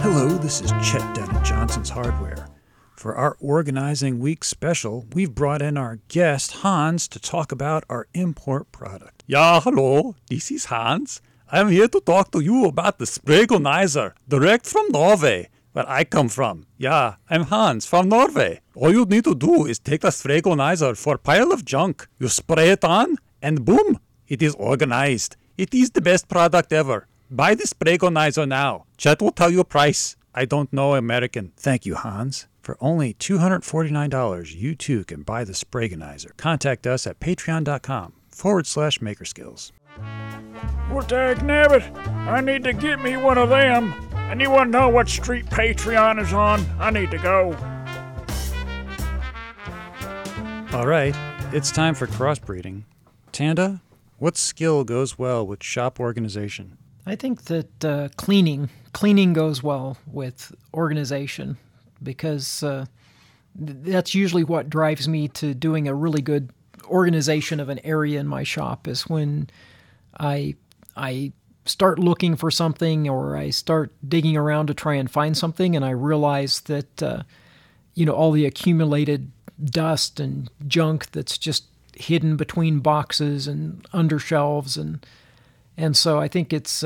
Hello, this is Chet Dunn at Johnson's Hardware. For our Organizing Week special, we've brought in our guest, Hans, to talk about our import product. Yeah, hello, this is Hans. I'm here to talk to you about the Spragonizer, direct from Norway, where I come from. Yeah, I'm Hans from Norway. All you need to do is take the Spragonizer for a pile of junk. You spray it on, and boom, it is organized. It is the best product ever. Buy the Spragonizer now. Chet will tell you a price. I don't know American. Thank you, Hans. For only $249, you too can buy the Spragonizer. Contact us at patreon.com/makerskills. Well, dagnabbit, I need to get me one of them. Anyone know what street Patreon is on? I need to go. All right, it's time for crossbreeding. Tanda, what skill goes well with shop organization? I think that cleaning goes well with organization, because that's usually what drives me to doing a really good organization of an area in my shop, is when I start looking for something, or I start digging around to try and find something, and I realize that you know, all the accumulated dust and junk that's just hidden between boxes and under shelves. And so I think it's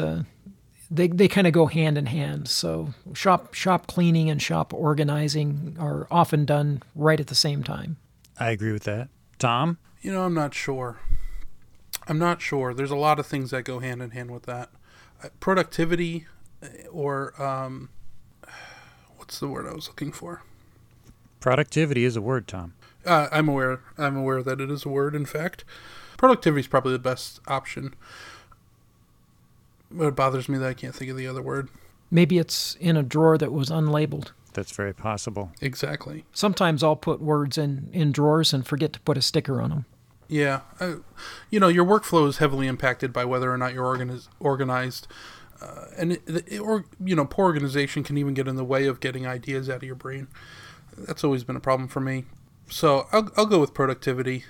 they kind of go hand in hand. So shop cleaning and shop organizing are often done right at the same time. I agree with that. Tom? You know, I'm not sure. There's a lot of things that go hand in hand with that. Productivity, or what's the word I was looking for? Productivity is a word, Tom. I'm aware that it is a word, in fact. Productivity is probably the best option. But it bothers me that I can't think of the other word. Maybe it's in a drawer that was unlabeled. That's very possible. Exactly. Sometimes I'll put words in drawers and forget to put a sticker on them. Yeah. You know, your workflow is heavily impacted by whether or not you're organized. And poor organization can even get in the way of getting ideas out of your brain. That's always been a problem for me. So I'll go with productivity.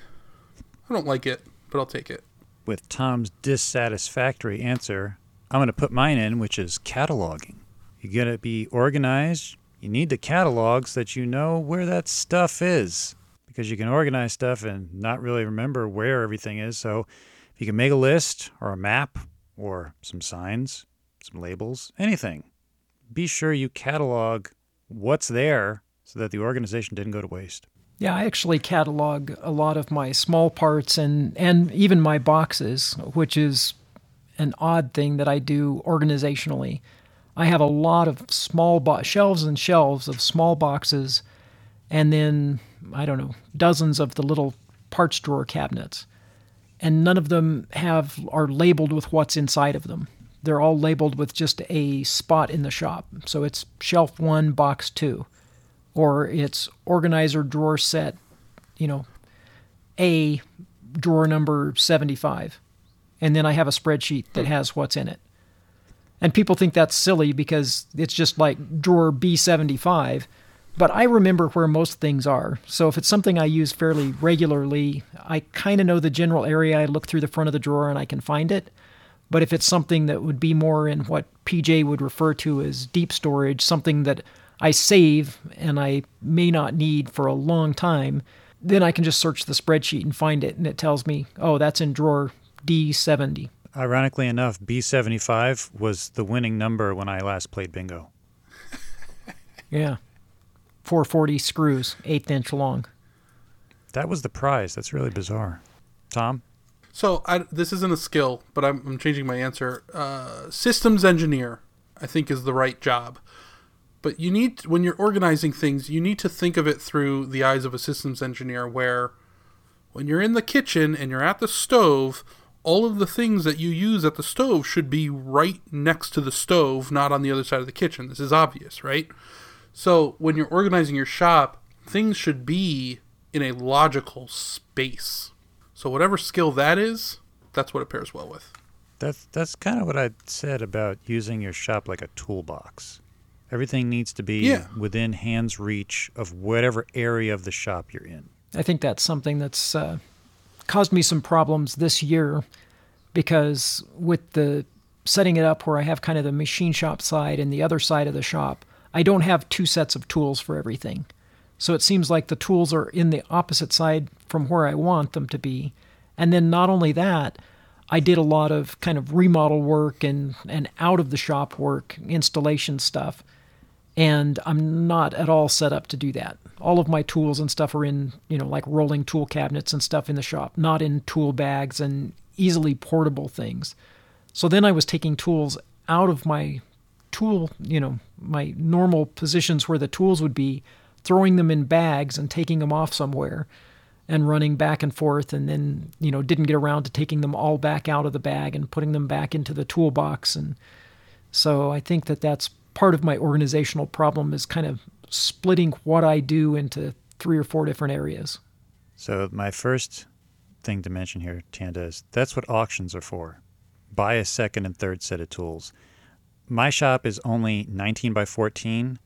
I don't like it, but I'll take it. With Tom's dissatisfactory answer, I'm going to put mine in, which is cataloging. You're going to be organized. You need the catalog so that you know where that stuff is, because you can organize stuff and not really remember where everything is. So if you can make a list or a map or some signs, some labels, anything, be sure you catalog what's there so that the organization didn't go to waste. Yeah, I actually catalog a lot of my small parts and even my boxes, which is an odd thing that I do organizationally. I have a lot of small shelves and shelves of small boxes, and then, I don't know, dozens of the little parts drawer cabinets. And none of them are labeled with what's inside of them. They're all labeled with just a spot in the shop. So it's shelf 1, box 2. Or it's organizer drawer set, A, drawer number 75. And then I have a spreadsheet that has what's in it. And people think that's silly because it's just like drawer B75. But I remember where most things are. So if it's something I use fairly regularly, I kind of know the general area. I look through the front of the drawer and I can find it. But if it's something that would be more in what PJ would refer to as deep storage, something that I save and I may not need for a long time, then I can just search the spreadsheet and find it, and it tells me, oh, that's in drawer D70. Ironically enough, B75 was the winning number when I last played bingo. Yeah. 440 screws, 1/8 inch long. That was the prize. That's really bizarre. Tom? So this isn't a skill, but I'm changing my answer. Systems engineer, I think, is the right job. But you need, when you're organizing things, you need to think of it through the eyes of a systems engineer, where when you're in the kitchen and you're at the stove, all of the things that you use at the stove should be right next to the stove, not on the other side of the kitchen. This is obvious, right? So when you're organizing your shop, things should be in a logical space. So whatever skill that is, that's what it pairs well with. That's kind of what I said about using your shop like a toolbox. Everything needs to be within hand's reach of whatever area of the shop you're in. I think that's something that's caused me some problems this year, because with the setting it up where I have kind of the machine shop side and the other side of the shop, I don't have two sets of tools for everything. So it seems like the tools are in the opposite side from where I want them to be. And then not only that, I did a lot of kind of remodel work and out of the shop work, installation stuff. And I'm not at all set up to do that. All of my tools and stuff are in, like rolling tool cabinets and stuff in the shop, not in tool bags and easily portable things. So then I was taking tools out of my tool, my normal positions where the tools would be, throwing them in bags and taking them off somewhere and running back and forth, and then, didn't get around to taking them all back out of the bag and putting them back into the toolbox. And so I think that that's part of my organizational problem, is kind of splitting what I do into 3 or 4 different areas. So my first thing to mention here, Tanda, is that's what auctions are for. Buy a second and third set of tools. My shop is only 19 by 14,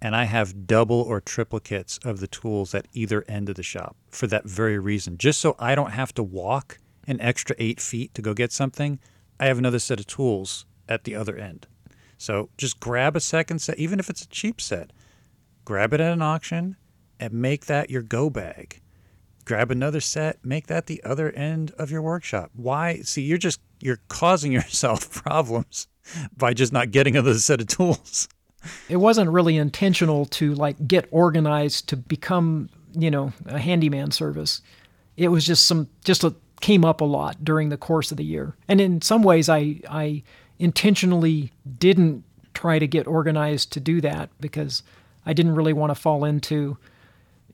and I have double or triplicates of the tools at either end of the shop for that very reason. Just so I don't have to walk an extra 8 feet to go get something, I have another set of tools at the other end. So just grab a second set, even if it's a cheap set. Grab it at an auction and make that your go bag. Grab another set, make that the other end of your workshop. Why? See, you're causing yourself problems by just not getting another set of tools. It wasn't really intentional to get organized to become, a handyman service. It was just came up a lot during the course of the year. And in some ways I intentionally didn't try to get organized to do that, because I didn't really want to fall into,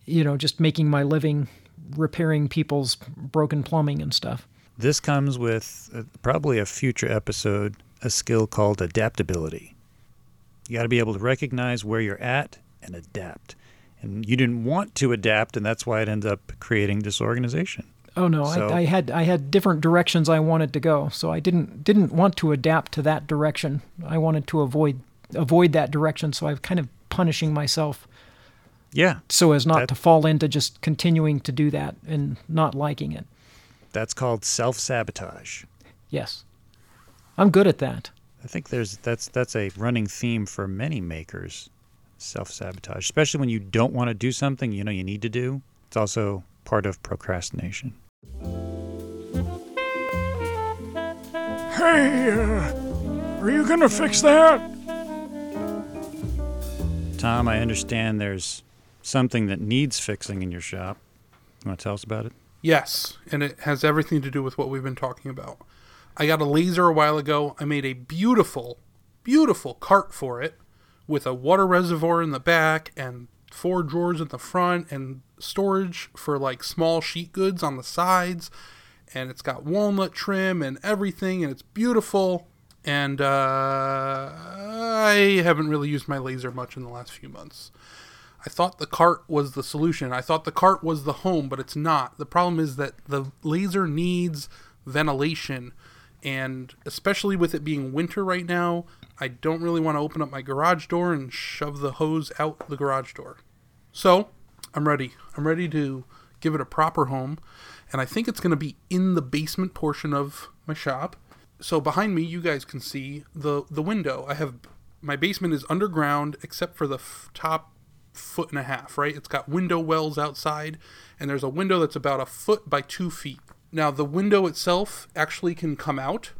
just making my living repairing people's broken plumbing and stuff. This comes with probably a future episode, a skill called adaptability. You got to be able to recognize where you're at and adapt. And you didn't want to adapt, and that's why it ended up creating disorganization. Oh no, so, I had different directions I wanted to go, so I didn't want to adapt to that direction. I wanted to avoid that direction, so I'm kind of punishing myself. Yeah. So as not to fall into just continuing to do that and not liking it. That's called self-sabotage. Yes. I'm good at that. I think that's a running theme for many makers, self-sabotage, especially when you don't want to do something you need to do. It's also part of procrastination. Hey, are you going to fix that? Tom, I understand there's something that needs fixing in your shop. You want to tell us about it? Yes, and it has everything to do with what we've been talking about. I got a laser a while ago. I made a beautiful, beautiful cart for it with a water reservoir in the back and 4 drawers in the front and storage for like small sheet goods on the sides. And it's got walnut trim and everything, and it's beautiful. And I haven't really used my laser much in the last few months. I thought the cart was the solution. I thought the cart was the home, but it's not. The problem is that the laser needs ventilation. And especially with it being winter right now, I don't really want to open up my garage door and shove the hose out the garage door. So I'm ready. I'm ready to give it a proper home. And I think it's going to be in the basement portion of my shop. So behind me, you guys can see the window. I have my basement is underground except for the top foot and a half, right? It's got window wells outside, and there's a window that's about a foot by 2 feet. Now, the window itself actually can come out.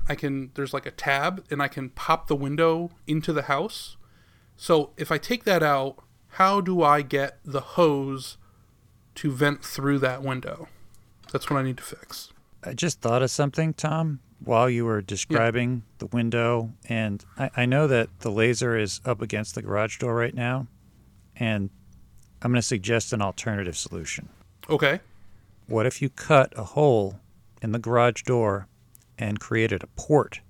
There's like a tab, and I can pop the window into the house. So if I take that out, how do I get the hose to vent through that window? That's what I need to fix. I just thought of something, Tom, while you were describing the window. And I know that the laser is up against the garage door right now. And I'm going to suggest an alternative solution. Okay. What if you cut a hole in the garage door and created a port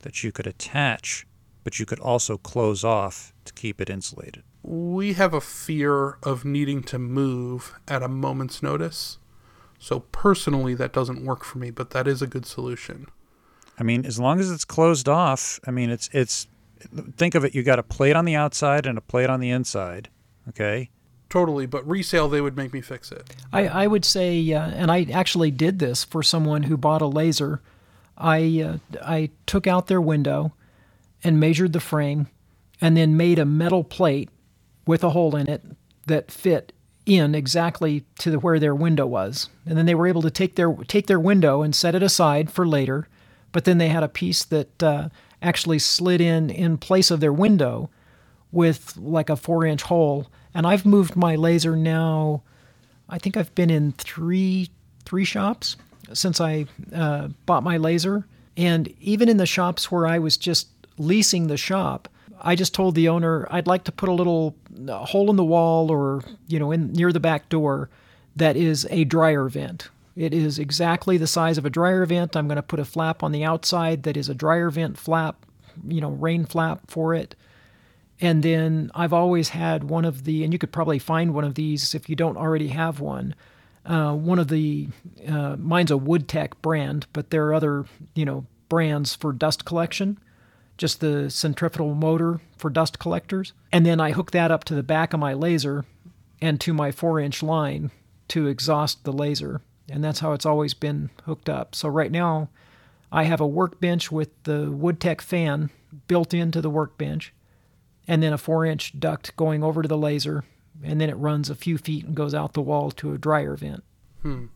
that you could attach, but you could also close off to keep it insulated? We have a fear of needing to move at a moment's notice. So personally, that doesn't work for me, but that is a good solution. I mean, as long as it's closed off, I mean, it's. Think of it, you got a plate on the outside and a plate on the inside, okay? Totally, but resale, they would make me fix it. I would say, and I actually did this for someone who bought a laser. I took out their window and measured the frame and then made a metal plate with a hole in it that fit in exactly to where their window was. And then they were able to take their window and set it aside for later, but then they had a piece that actually slid in place of their window with like a 4-inch hole. And I've moved my laser now. I think I've been in three shops since I bought my laser. And even in the shops where I was just leasing the shop, I just told the owner, I'd like to put a little hole in the wall or, you know, in near the back door that is a dryer vent. It is exactly the size of a dryer vent. I'm going to put a flap on the outside that is a dryer vent flap, you know, rain flap for it. And then I've always had one of the, and you could probably find one of these if you don't already have one. One of the, mine's a Woodtech brand, but there are other, you know, brands for dust collection, just the centrifugal motor for dust collectors. And then I hook that up to the back of my laser and to my 4-inch line to exhaust the laser. And that's how it's always been hooked up. So right now, I have a workbench with the Woodtech fan built into the workbench, and then a 4-inch duct going over to the laser, and then it runs a few feet and goes out the wall to a dryer vent.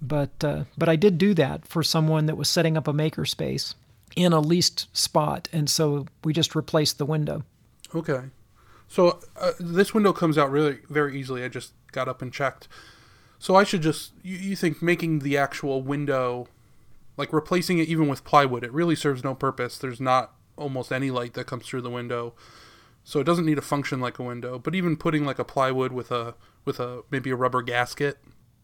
But I did do that for someone that was setting up a makerspace in a leased spot, and so we just replaced the window. Okay. So this window comes out really very easily. I just got up and checked. So I should just, you think making the actual window, like replacing it even with plywood, it really serves no purpose. There's not almost any light that comes through the window. So it doesn't need to function like a window. But even putting like a plywood with a maybe a rubber gasket.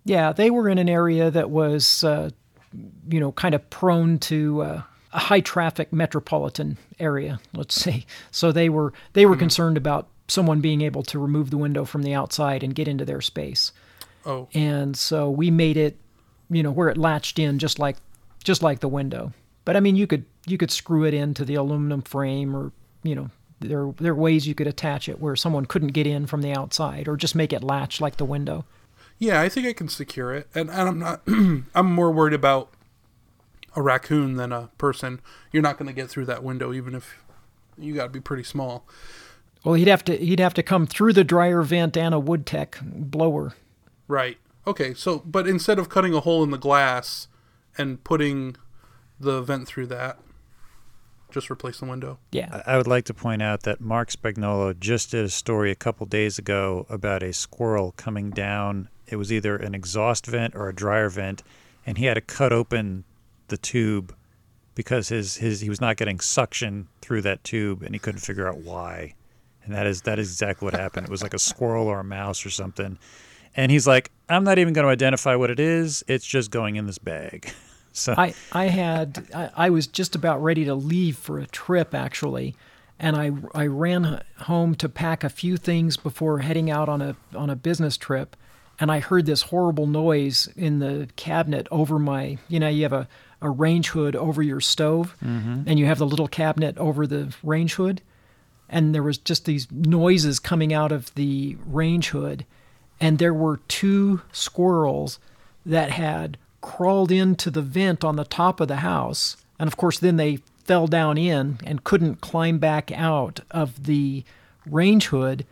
Yeah, they were in an area that was, you know, kind of prone to a high traffic metropolitan area, let's say. So they were concerned about someone being able to remove the window from the outside and get into their space. Oh. And so we made it, you know, where it latched in just like the window. But I mean, you could screw it into the aluminum frame, or, you know, there are ways you could attach it where someone couldn't get in from the outside, or just make it latch like the window. Yeah, I think I can secure it. And I'm not I'm more worried about a raccoon than a person. You're not going to get through that window, even if you got to be pretty small. Well, he'd have to come through the dryer vent and a Woodtech blower. Right. Okay. So, but instead of cutting a hole in the glass and putting the vent through that, Just replace the window. Yeah. I would like to point out that Mark Spagnolo just did a story a couple days ago about a squirrel coming down. It was either an exhaust vent or a dryer vent, and he had to cut open the tube because he was not getting suction through that tube, and he couldn't figure out why. And that is exactly what happened. It was like a squirrel or a mouse or something. And he's like, I'm not even going to identify what it is. It's just going in this bag. So I was just about ready to leave for a trip, actually. And I ran home to pack a few things before heading out on a business trip. And I heard this horrible noise in the cabinet over my, you have a range hood over your stove, mm-hmm. and you have the little cabinet over the range hood. And there was just these noises coming out of the range hood. And there were two squirrels that had crawled into the vent on the top of the house. And, of course, then they fell down in and couldn't climb back out of the range hood.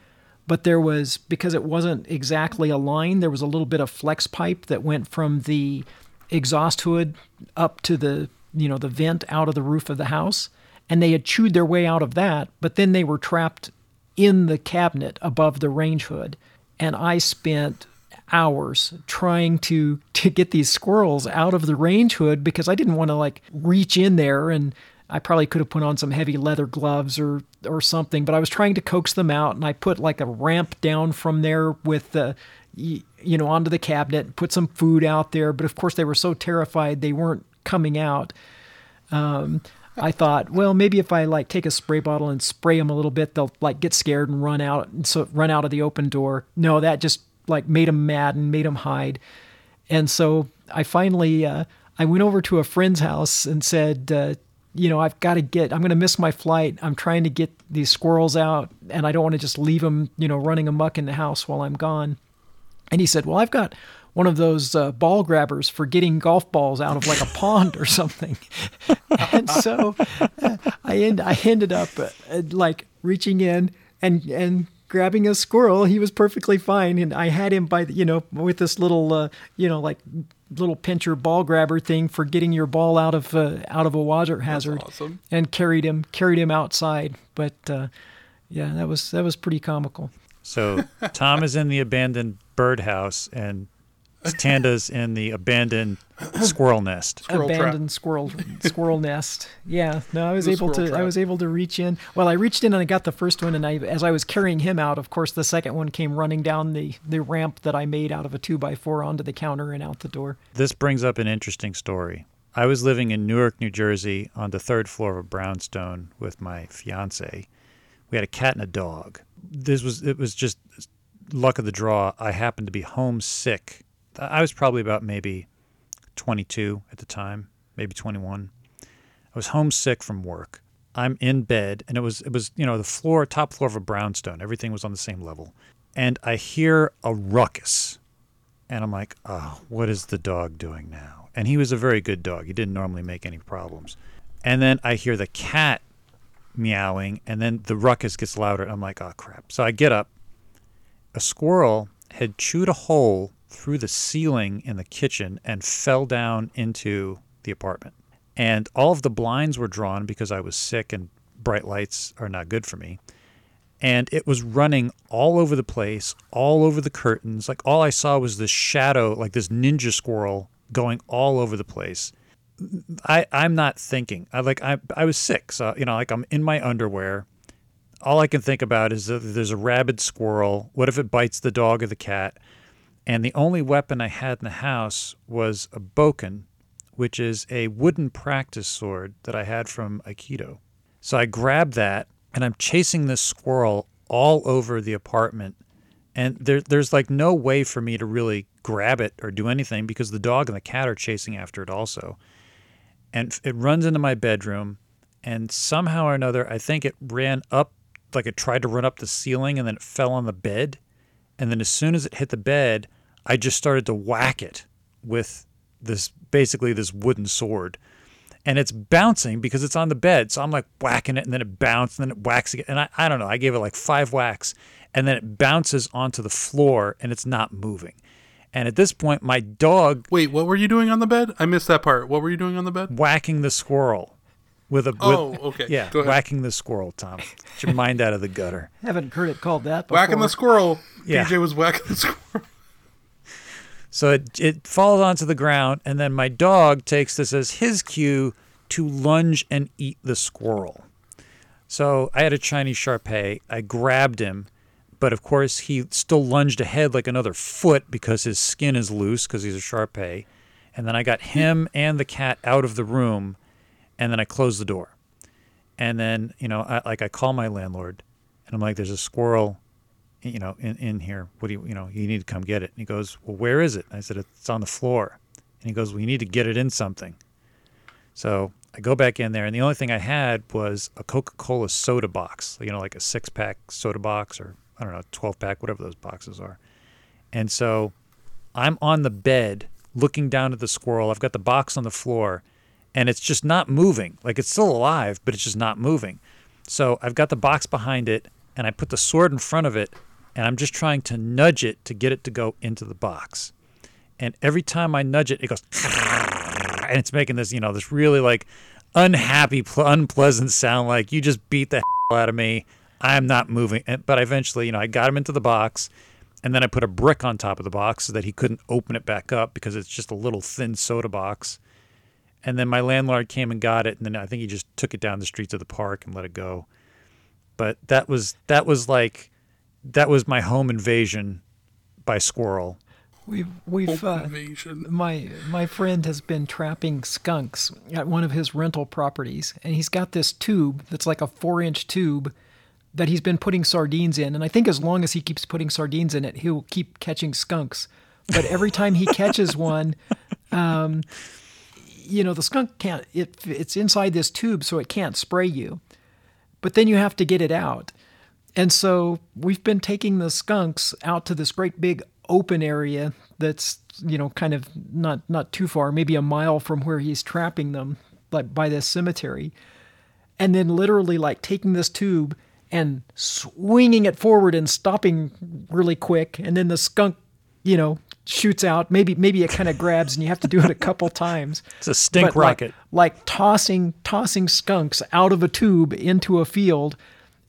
But there was, because it wasn't exactly a line, there was a little bit of flex pipe that went from the exhaust hood up to the, the vent out of the roof of the house. And they had chewed their way out of that, but then they were trapped in the cabinet above the range hood. And I spent hours trying to get these squirrels out of the range hood because I didn't want to reach in there, and I probably could have put on some heavy leather gloves or something, but I was trying to coax them out, and I put a ramp down from there with the, onto the cabinet, put some food out there. But of course they were so terrified they weren't coming out. I thought, well, maybe if I take a spray bottle and spray them a little bit, they'll get scared and run out. And so run out of the open door. No, that just made them mad and made them hide. And so I finally, I went over to a friend's house and said, I'm going to miss my flight. I'm trying to get these squirrels out, and I don't want to just leave them, running amok in the house while I'm gone. And he said, well, I've got one of those ball grabbers for getting golf balls out of a pond or something. And so I ended up reaching in and grabbing a squirrel. He was perfectly fine. And I had him by the, with this little, little pincher ball grabber thing for getting your ball out of a water hazard. That's awesome. And carried him outside. But yeah, that was pretty comical. So Tom is in the abandoned birdhouse and Tanda's in the abandoned squirrel nest. Squirrel nest. Yeah. No, I was able to. Trap. I was able to reach in. Well, I reached in and I got the first one. And as I was carrying him out, of course, the second one came running down the ramp that I made out of a 2x4 onto the counter and out the door. This brings up an interesting story. I was living in Newark, New Jersey, on the third floor of a brownstone with my fiance. We had a cat and a dog. It was just luck of the draw. I happened to be homesick. I was probably about maybe 22 at the time, maybe 21. I was homesick from work. I'm in bed, and it was the top floor of a brownstone. Everything was on the same level. And I hear a ruckus. And I'm like, oh, what is the dog doing now? And he was a very good dog. He didn't normally make any problems. And then I hear the cat meowing, and then the ruckus gets louder. And I'm like, oh, crap. So I get up. A squirrel had chewed a hole through the ceiling in the kitchen and fell down into the apartment. And all of the blinds were drawn because I was sick and bright lights are not good for me. And it was running all over the place, all over the curtains. All I saw was this shadow, this ninja squirrel going all over the place. I'm not thinking. I was sick, so I'm in my underwear. All I can think about is that there's a rabid squirrel. What if it bites the dog or the cat? And the only weapon I had in the house was a bokken, which is a wooden practice sword that I had from Aikido. So I grabbed that, and I'm chasing this squirrel all over the apartment. And there's no way for me to really grab it or do anything because the dog and the cat are chasing after it also. And it runs into my bedroom, and somehow or another, I think it ran up, it tried to run up the ceiling, and then it fell on the bed. And then as soon as it hit the bed, I just started to whack it with this wooden sword. And it's bouncing because it's on the bed. So I'm whacking it, and then it bounced, and then it whacks again. And I don't know. I gave it 5 whacks, and then it bounces onto the floor, and it's not moving. And at this point, my dog... Wait, what were you doing on the bed? I missed that part. What were you doing on the bed? Whacking the squirrel. Yeah, whacking the squirrel, Tom. Get your mind out of the gutter. Haven't heard it called that before. Whacking the squirrel. Yeah. PJ was whacking the squirrel. So it falls onto the ground, and then my dog takes this as his cue to lunge and eat the squirrel. So I had a Chinese Shar Pei. I grabbed him, but of course he still lunged ahead like another foot because his skin is loose because he's a Shar Pei. And then I got him and the cat out of the room, and then I closed the door. And then, I call my landlord, and I'm like, there's a squirrel, in here. What do you need to come get it. And he goes, well, where is it? And I said, it's on the floor. And he goes, well, you need to get it in something. So I go back in there, and the only thing I had was a Coca-Cola soda box, like a 6-pack soda box, or I don't know, 12-pack, whatever those boxes are. And so I'm on the bed looking down at the squirrel. I've got the box on the floor, and it's just not moving. Like, it's still alive, but it's just not moving. So I've got the box behind it, and I put the sword in front of it, and I'm just trying to nudge it to get it to go into the box. And every time I nudge it, it goes... And it's making this, this really unhappy, unpleasant sound. Like, you just beat the hell out of me. I'm not moving. But eventually, I got him into the box, and then I put a brick on top of the box so that he couldn't open it back up because it's just a little thin soda box. And then my landlord came and got it, and then I think he just took it down the street to the park and let it go. But that was my home invasion by squirrel. My friend has been trapping skunks at one of his rental properties, and he's got this tube that's like a 4-inch tube that he's been putting sardines in. And I think as long as he keeps putting sardines in it, he'll keep catching skunks. But every time he catches one, the skunk can't. It's inside this tube, so it can't spray you. But then you have to get it out. And so we've been taking the skunks out to this great big open area that's kind of not too far, maybe a mile from where he's trapping them, but by this cemetery, and then literally taking this tube and swinging it forward and stopping really quick, and then the skunk shoots out. Maybe it kind of grabs, and you have to do it a couple times. It's a stink rocket, tossing skunks out of a tube into a field.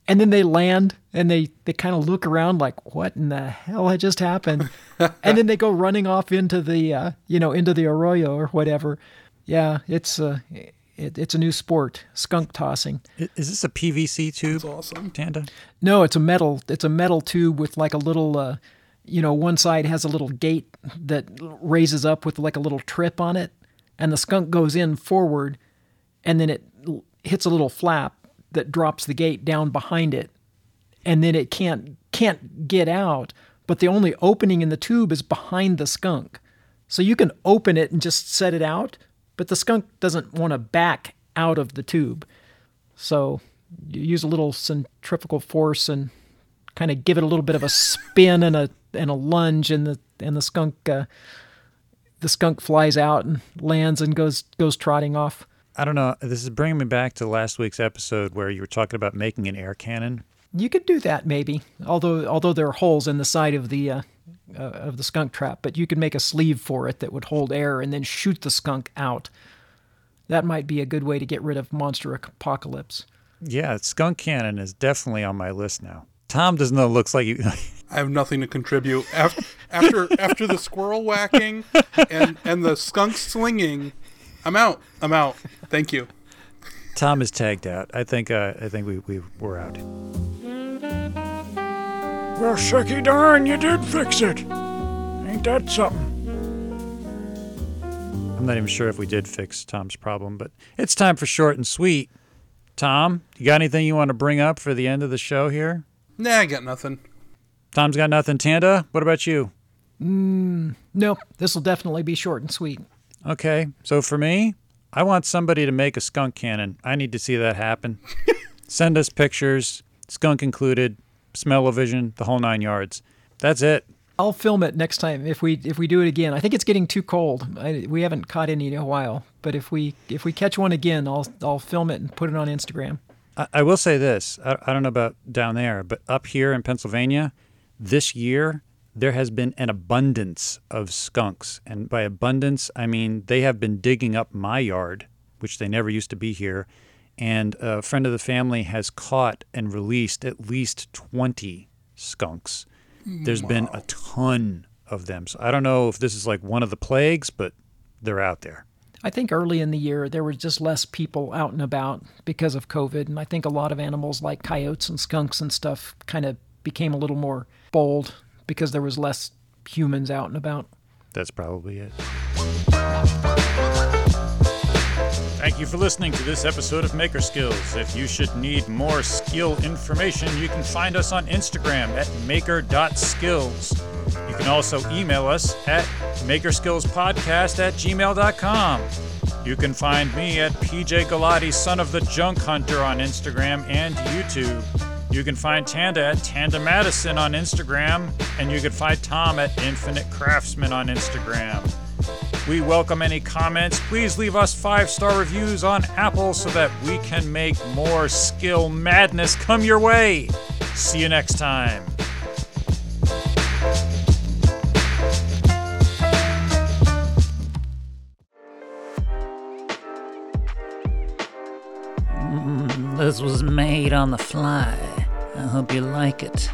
And then they land, and they kind of look around like, what in the hell had just happened? And then they go running off into the, into the arroyo or whatever. Yeah, it's a new sport, skunk tossing. Is this a PVC tube? That's awesome, Tanda. No, it's a metal. It's a metal tube with a little, one side has a little gate that raises up with a little trip on it. And the skunk goes in forward, and then it hits a little flap that drops the gate down behind it, and then it can't get out, but the only opening in the tube is behind the skunk. So you can open it and just set it out, but the skunk doesn't want to back out of the tube. So you use a little centrifugal force and kind of give it a little bit of a spin and a lunge, and the skunk flies out and lands and goes trotting off. I don't know. This is bringing me back to last week's episode where you were talking about making an air cannon. You could do that, maybe. Although there are holes in the side of the skunk trap, but you could make a sleeve for it that would hold air and then shoot the skunk out. That might be a good way to get rid of monster apocalypse. Yeah, skunk cannon is definitely on my list now. Tom doesn't know. Looks like you. I have nothing to contribute after the squirrel whacking and the skunk slinging. I'm out. Thank you. Tom is tagged out. I think we're out. Well, shucky darn, you did fix it. Ain't that something? I'm not even sure if we did fix Tom's problem, but it's time for short and sweet. Tom, you got anything you want to bring up for the end of the show here? Nah, I got nothing. Tom's got nothing. Tanda, what about you? No, this will definitely be short and sweet. Okay, so for me, I want somebody to make a skunk cannon. I need to see that happen. Send us pictures, skunk included, smell-o-vision, the whole 9 yards. That's it. I'll film it next time if we do it again. I think it's getting too cold. We haven't caught any in a while, but if we catch one again, I'll film it and put it on Instagram. I will say this. I don't know about down there, but up here in Pennsylvania, this year, there has been an abundance of skunks. And by abundance, I mean they have been digging up my yard, which they never used to be here, and a friend of the family has caught and released at least 20 skunks. There's been a ton of them. So I don't know if this is like one of the plagues, but they're out there. I think early in the year, there were just less people out and about because of COVID. And I think a lot of animals like coyotes and skunks and stuff kind of became a little more bold because there was less humans out and about. That's probably it. Thank you for listening to this episode of Maker Skills. If you should need more skill information, you can find us on Instagram at maker.skills. You can also email us at makerskillspodcast@gmail.com. You can find me at PJ Galati, Son of the Junk Hunter, on Instagram and YouTube. You can find Tanda at Tanda Madison on Instagram, and you can find Tom at Infinite Craftsman on Instagram. We welcome any comments. Please leave us 5-star reviews on Apple so that we can make more skill madness come your way. See you next time. This was made on the fly. I hope you like it.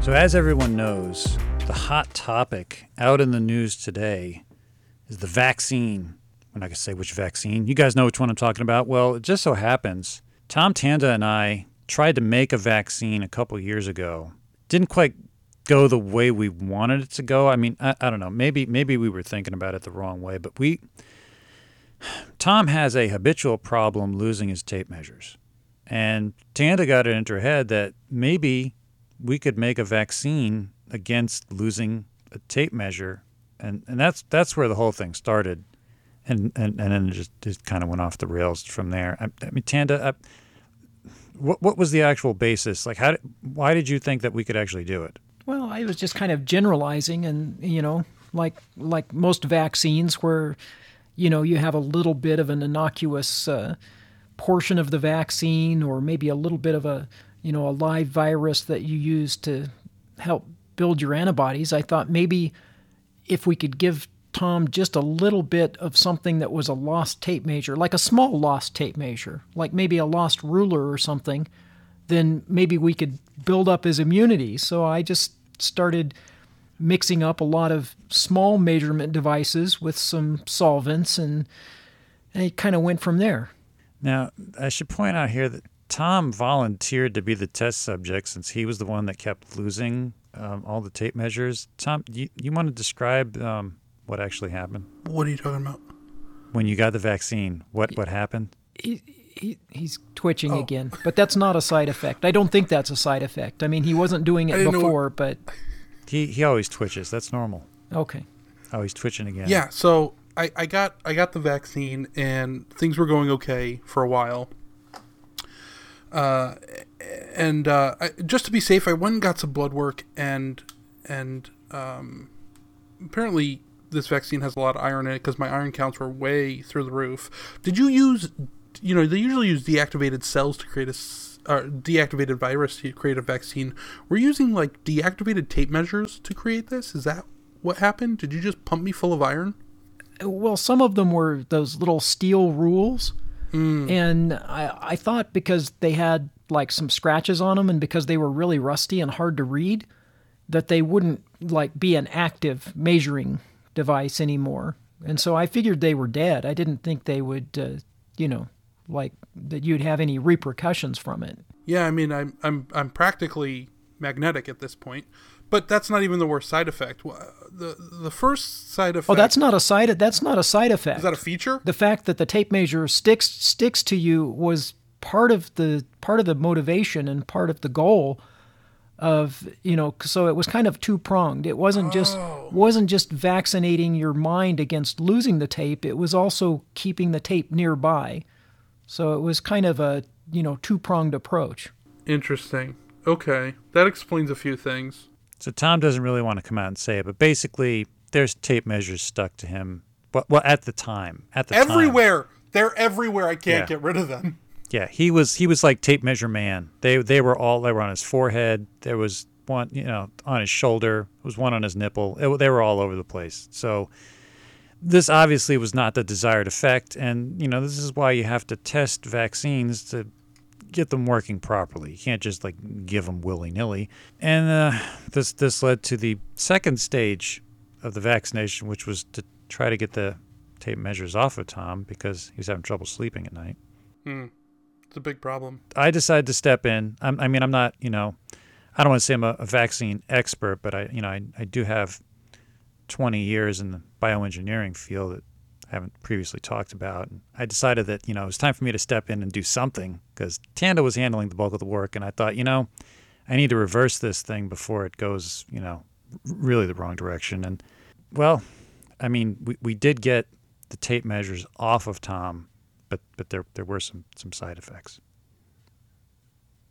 So as everyone knows, the hot topic out in the news today is the vaccine. I'm not going to say which vaccine. You guys know which one I'm talking about. Well, it just so happens, Tom Tanda and I tried to make a vaccine a couple years ago. Didn't quite go the way we wanted it to go. I mean, I don't know. Maybe we were thinking about it the wrong way, but Tom has a habitual problem losing his tape measures. And Tanda got it into her head that maybe we could make a vaccine against losing a tape measure. And that's where the whole thing started. And then it just kind of went off the rails from there. I mean, Tanda, what was the actual basis? Like, why did you think that we could actually do it? Well, I was just kind of generalizing and, you know, like most vaccines where, you know, you have a little bit of an innocuous portion of the vaccine, or maybe a little bit of a, you know, a live virus that you use to help build your antibodies. I thought maybe if we could give Tom just a little bit of something that was a lost tape measure, like a small lost tape measure, like maybe a lost ruler or something, then maybe we could build up his immunity. So I just started mixing up a lot of small measurement devices with some solvents, and it kind of went from there. Now, I should point out here that Tom volunteered to be the test subject since he was the one that kept losing all the tape measures. Tom, you want to describe what actually happened? What are you talking about? When you got the vaccine, what happened? He's twitching again, but that's not a side effect. I don't think that's a side effect. I mean, he wasn't doing it before, but... He always twitches. That's normal. Okay. Oh, he's twitching again. Yeah, so I got the vaccine, and things were going okay for a while. And just to be safe, I went and got some blood work, and apparently this vaccine has a lot of iron in it because my iron counts were way through the roof. Did you use, you know, they usually use deactivated cells to create deactivated virus to create a vaccine. We're using like deactivated tape measures to create this? Is that what happened? Did you just pump me full of iron? Well, some of them were those little steel rules. And I thought because they had like some scratches on them and because they were really rusty and hard to read, that they wouldn't like be an active measuring device anymore. And so I figured they were dead. I didn't think they would, you know, like that you'd have any repercussions from it. Yeah, I mean, I'm practically magnetic at this point. But that's not even the worst side effect. The first side effect. Oh, that's not a side effect. Is that a feature? The fact that the tape measure sticks to you was part of the motivation and part of the goal of, you know, so it was kind of two-pronged. It wasn't just vaccinating your mind against losing the tape. It was also keeping the tape nearby. So it was kind of a, you know, two-pronged approach. Interesting. Okay. That explains a few things. So Tom doesn't really want to come out and say it, but basically there's tape measures stuck to him. Well, at the time. Everywhere. They're everywhere. I can't get rid of them. Yeah, he was like tape measure man. They were on his forehead. There was one, you know, on his shoulder. There was one on his nipple. They were all over the place. So This obviously was not the desired effect, and, you know, this is why you have to test vaccines to get them working properly. You can't just, like, give them willy-nilly. And this led to the second stage of the vaccination, which was to try to get the tape measures off of Tom because he was having trouble sleeping at night. It's a big problem. I decided to step in. I mean, I'm not, you know, I don't want to say I'm a vaccine expert, but I do have 20 years in the bioengineering field that I haven't previously talked about. And I decided that, you know, it was time for me to step in and do something because Tanda was handling the bulk of the work. And I thought, you know, I need to reverse this thing before it goes, you know, really the wrong direction. And, well, I mean, we did get the tape measures off of Tom, but there were some side effects.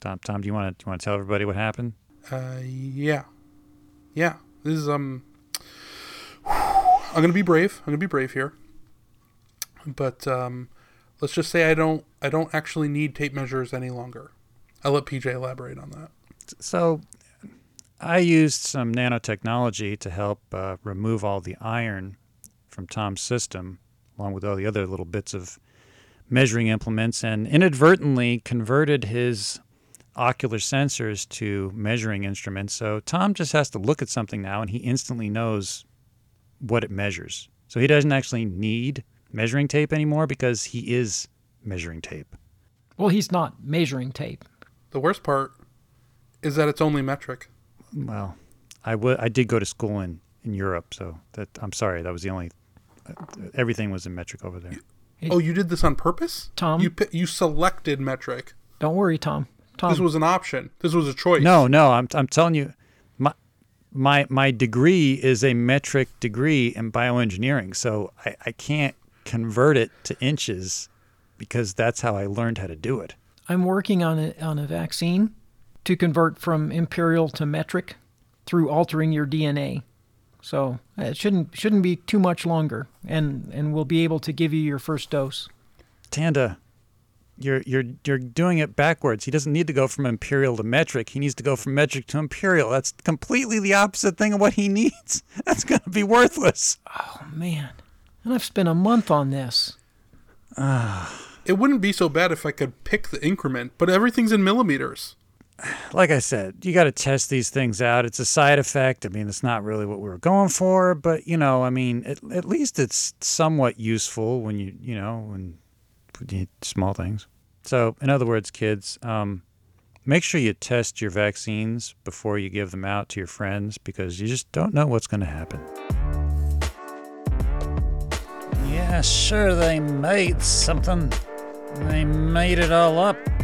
Tom, do you want to tell everybody what happened? Yeah. This is I'm gonna be brave here, but let's just say I don't actually need tape measures any longer. I'll let PJ elaborate on that. So I used some nanotechnology to help remove all the iron from Tom's system, along with all the other little bits of measuring implements, and inadvertently converted his ocular sensors to measuring instruments. So Tom just has to look at something now, and he instantly knows what it measures. So he doesn't actually need measuring tape anymore because he is measuring tape. Well, he's not measuring tape. The worst part is that it's only metric. Well, I did go to school in Europe, so I'm sorry. That was the only... everything was in metric over there. You did this on purpose? Tom? You selected metric. Don't worry, Tom. This was an option. This was a choice. No, I'm telling you... My degree is a metric degree in bioengineering, so I can't convert it to inches because that's how I learned how to do it. I'm working on a vaccine to convert from imperial to metric through altering your DNA. So it shouldn't be too much longer, and we'll be able to give you your first dose. Tanda, You're doing it backwards. He doesn't need to go from imperial to metric. He needs to go from metric to imperial. That's completely the opposite thing of what he needs. That's going to be worthless. Oh, man. And I've spent a month on this. It wouldn't be so bad if I could pick the increment, but everything's in millimeters. Like I said, you got to test these things out. It's a side effect. I mean, it's not really what we were going for, but, you know, I mean, at least it's somewhat useful when you know, when... small things. So, in other words, kids, make sure you test your vaccines before you give them out to your friends because you just don't know what's going to happen. Yeah, sure, they made something. They made it all up.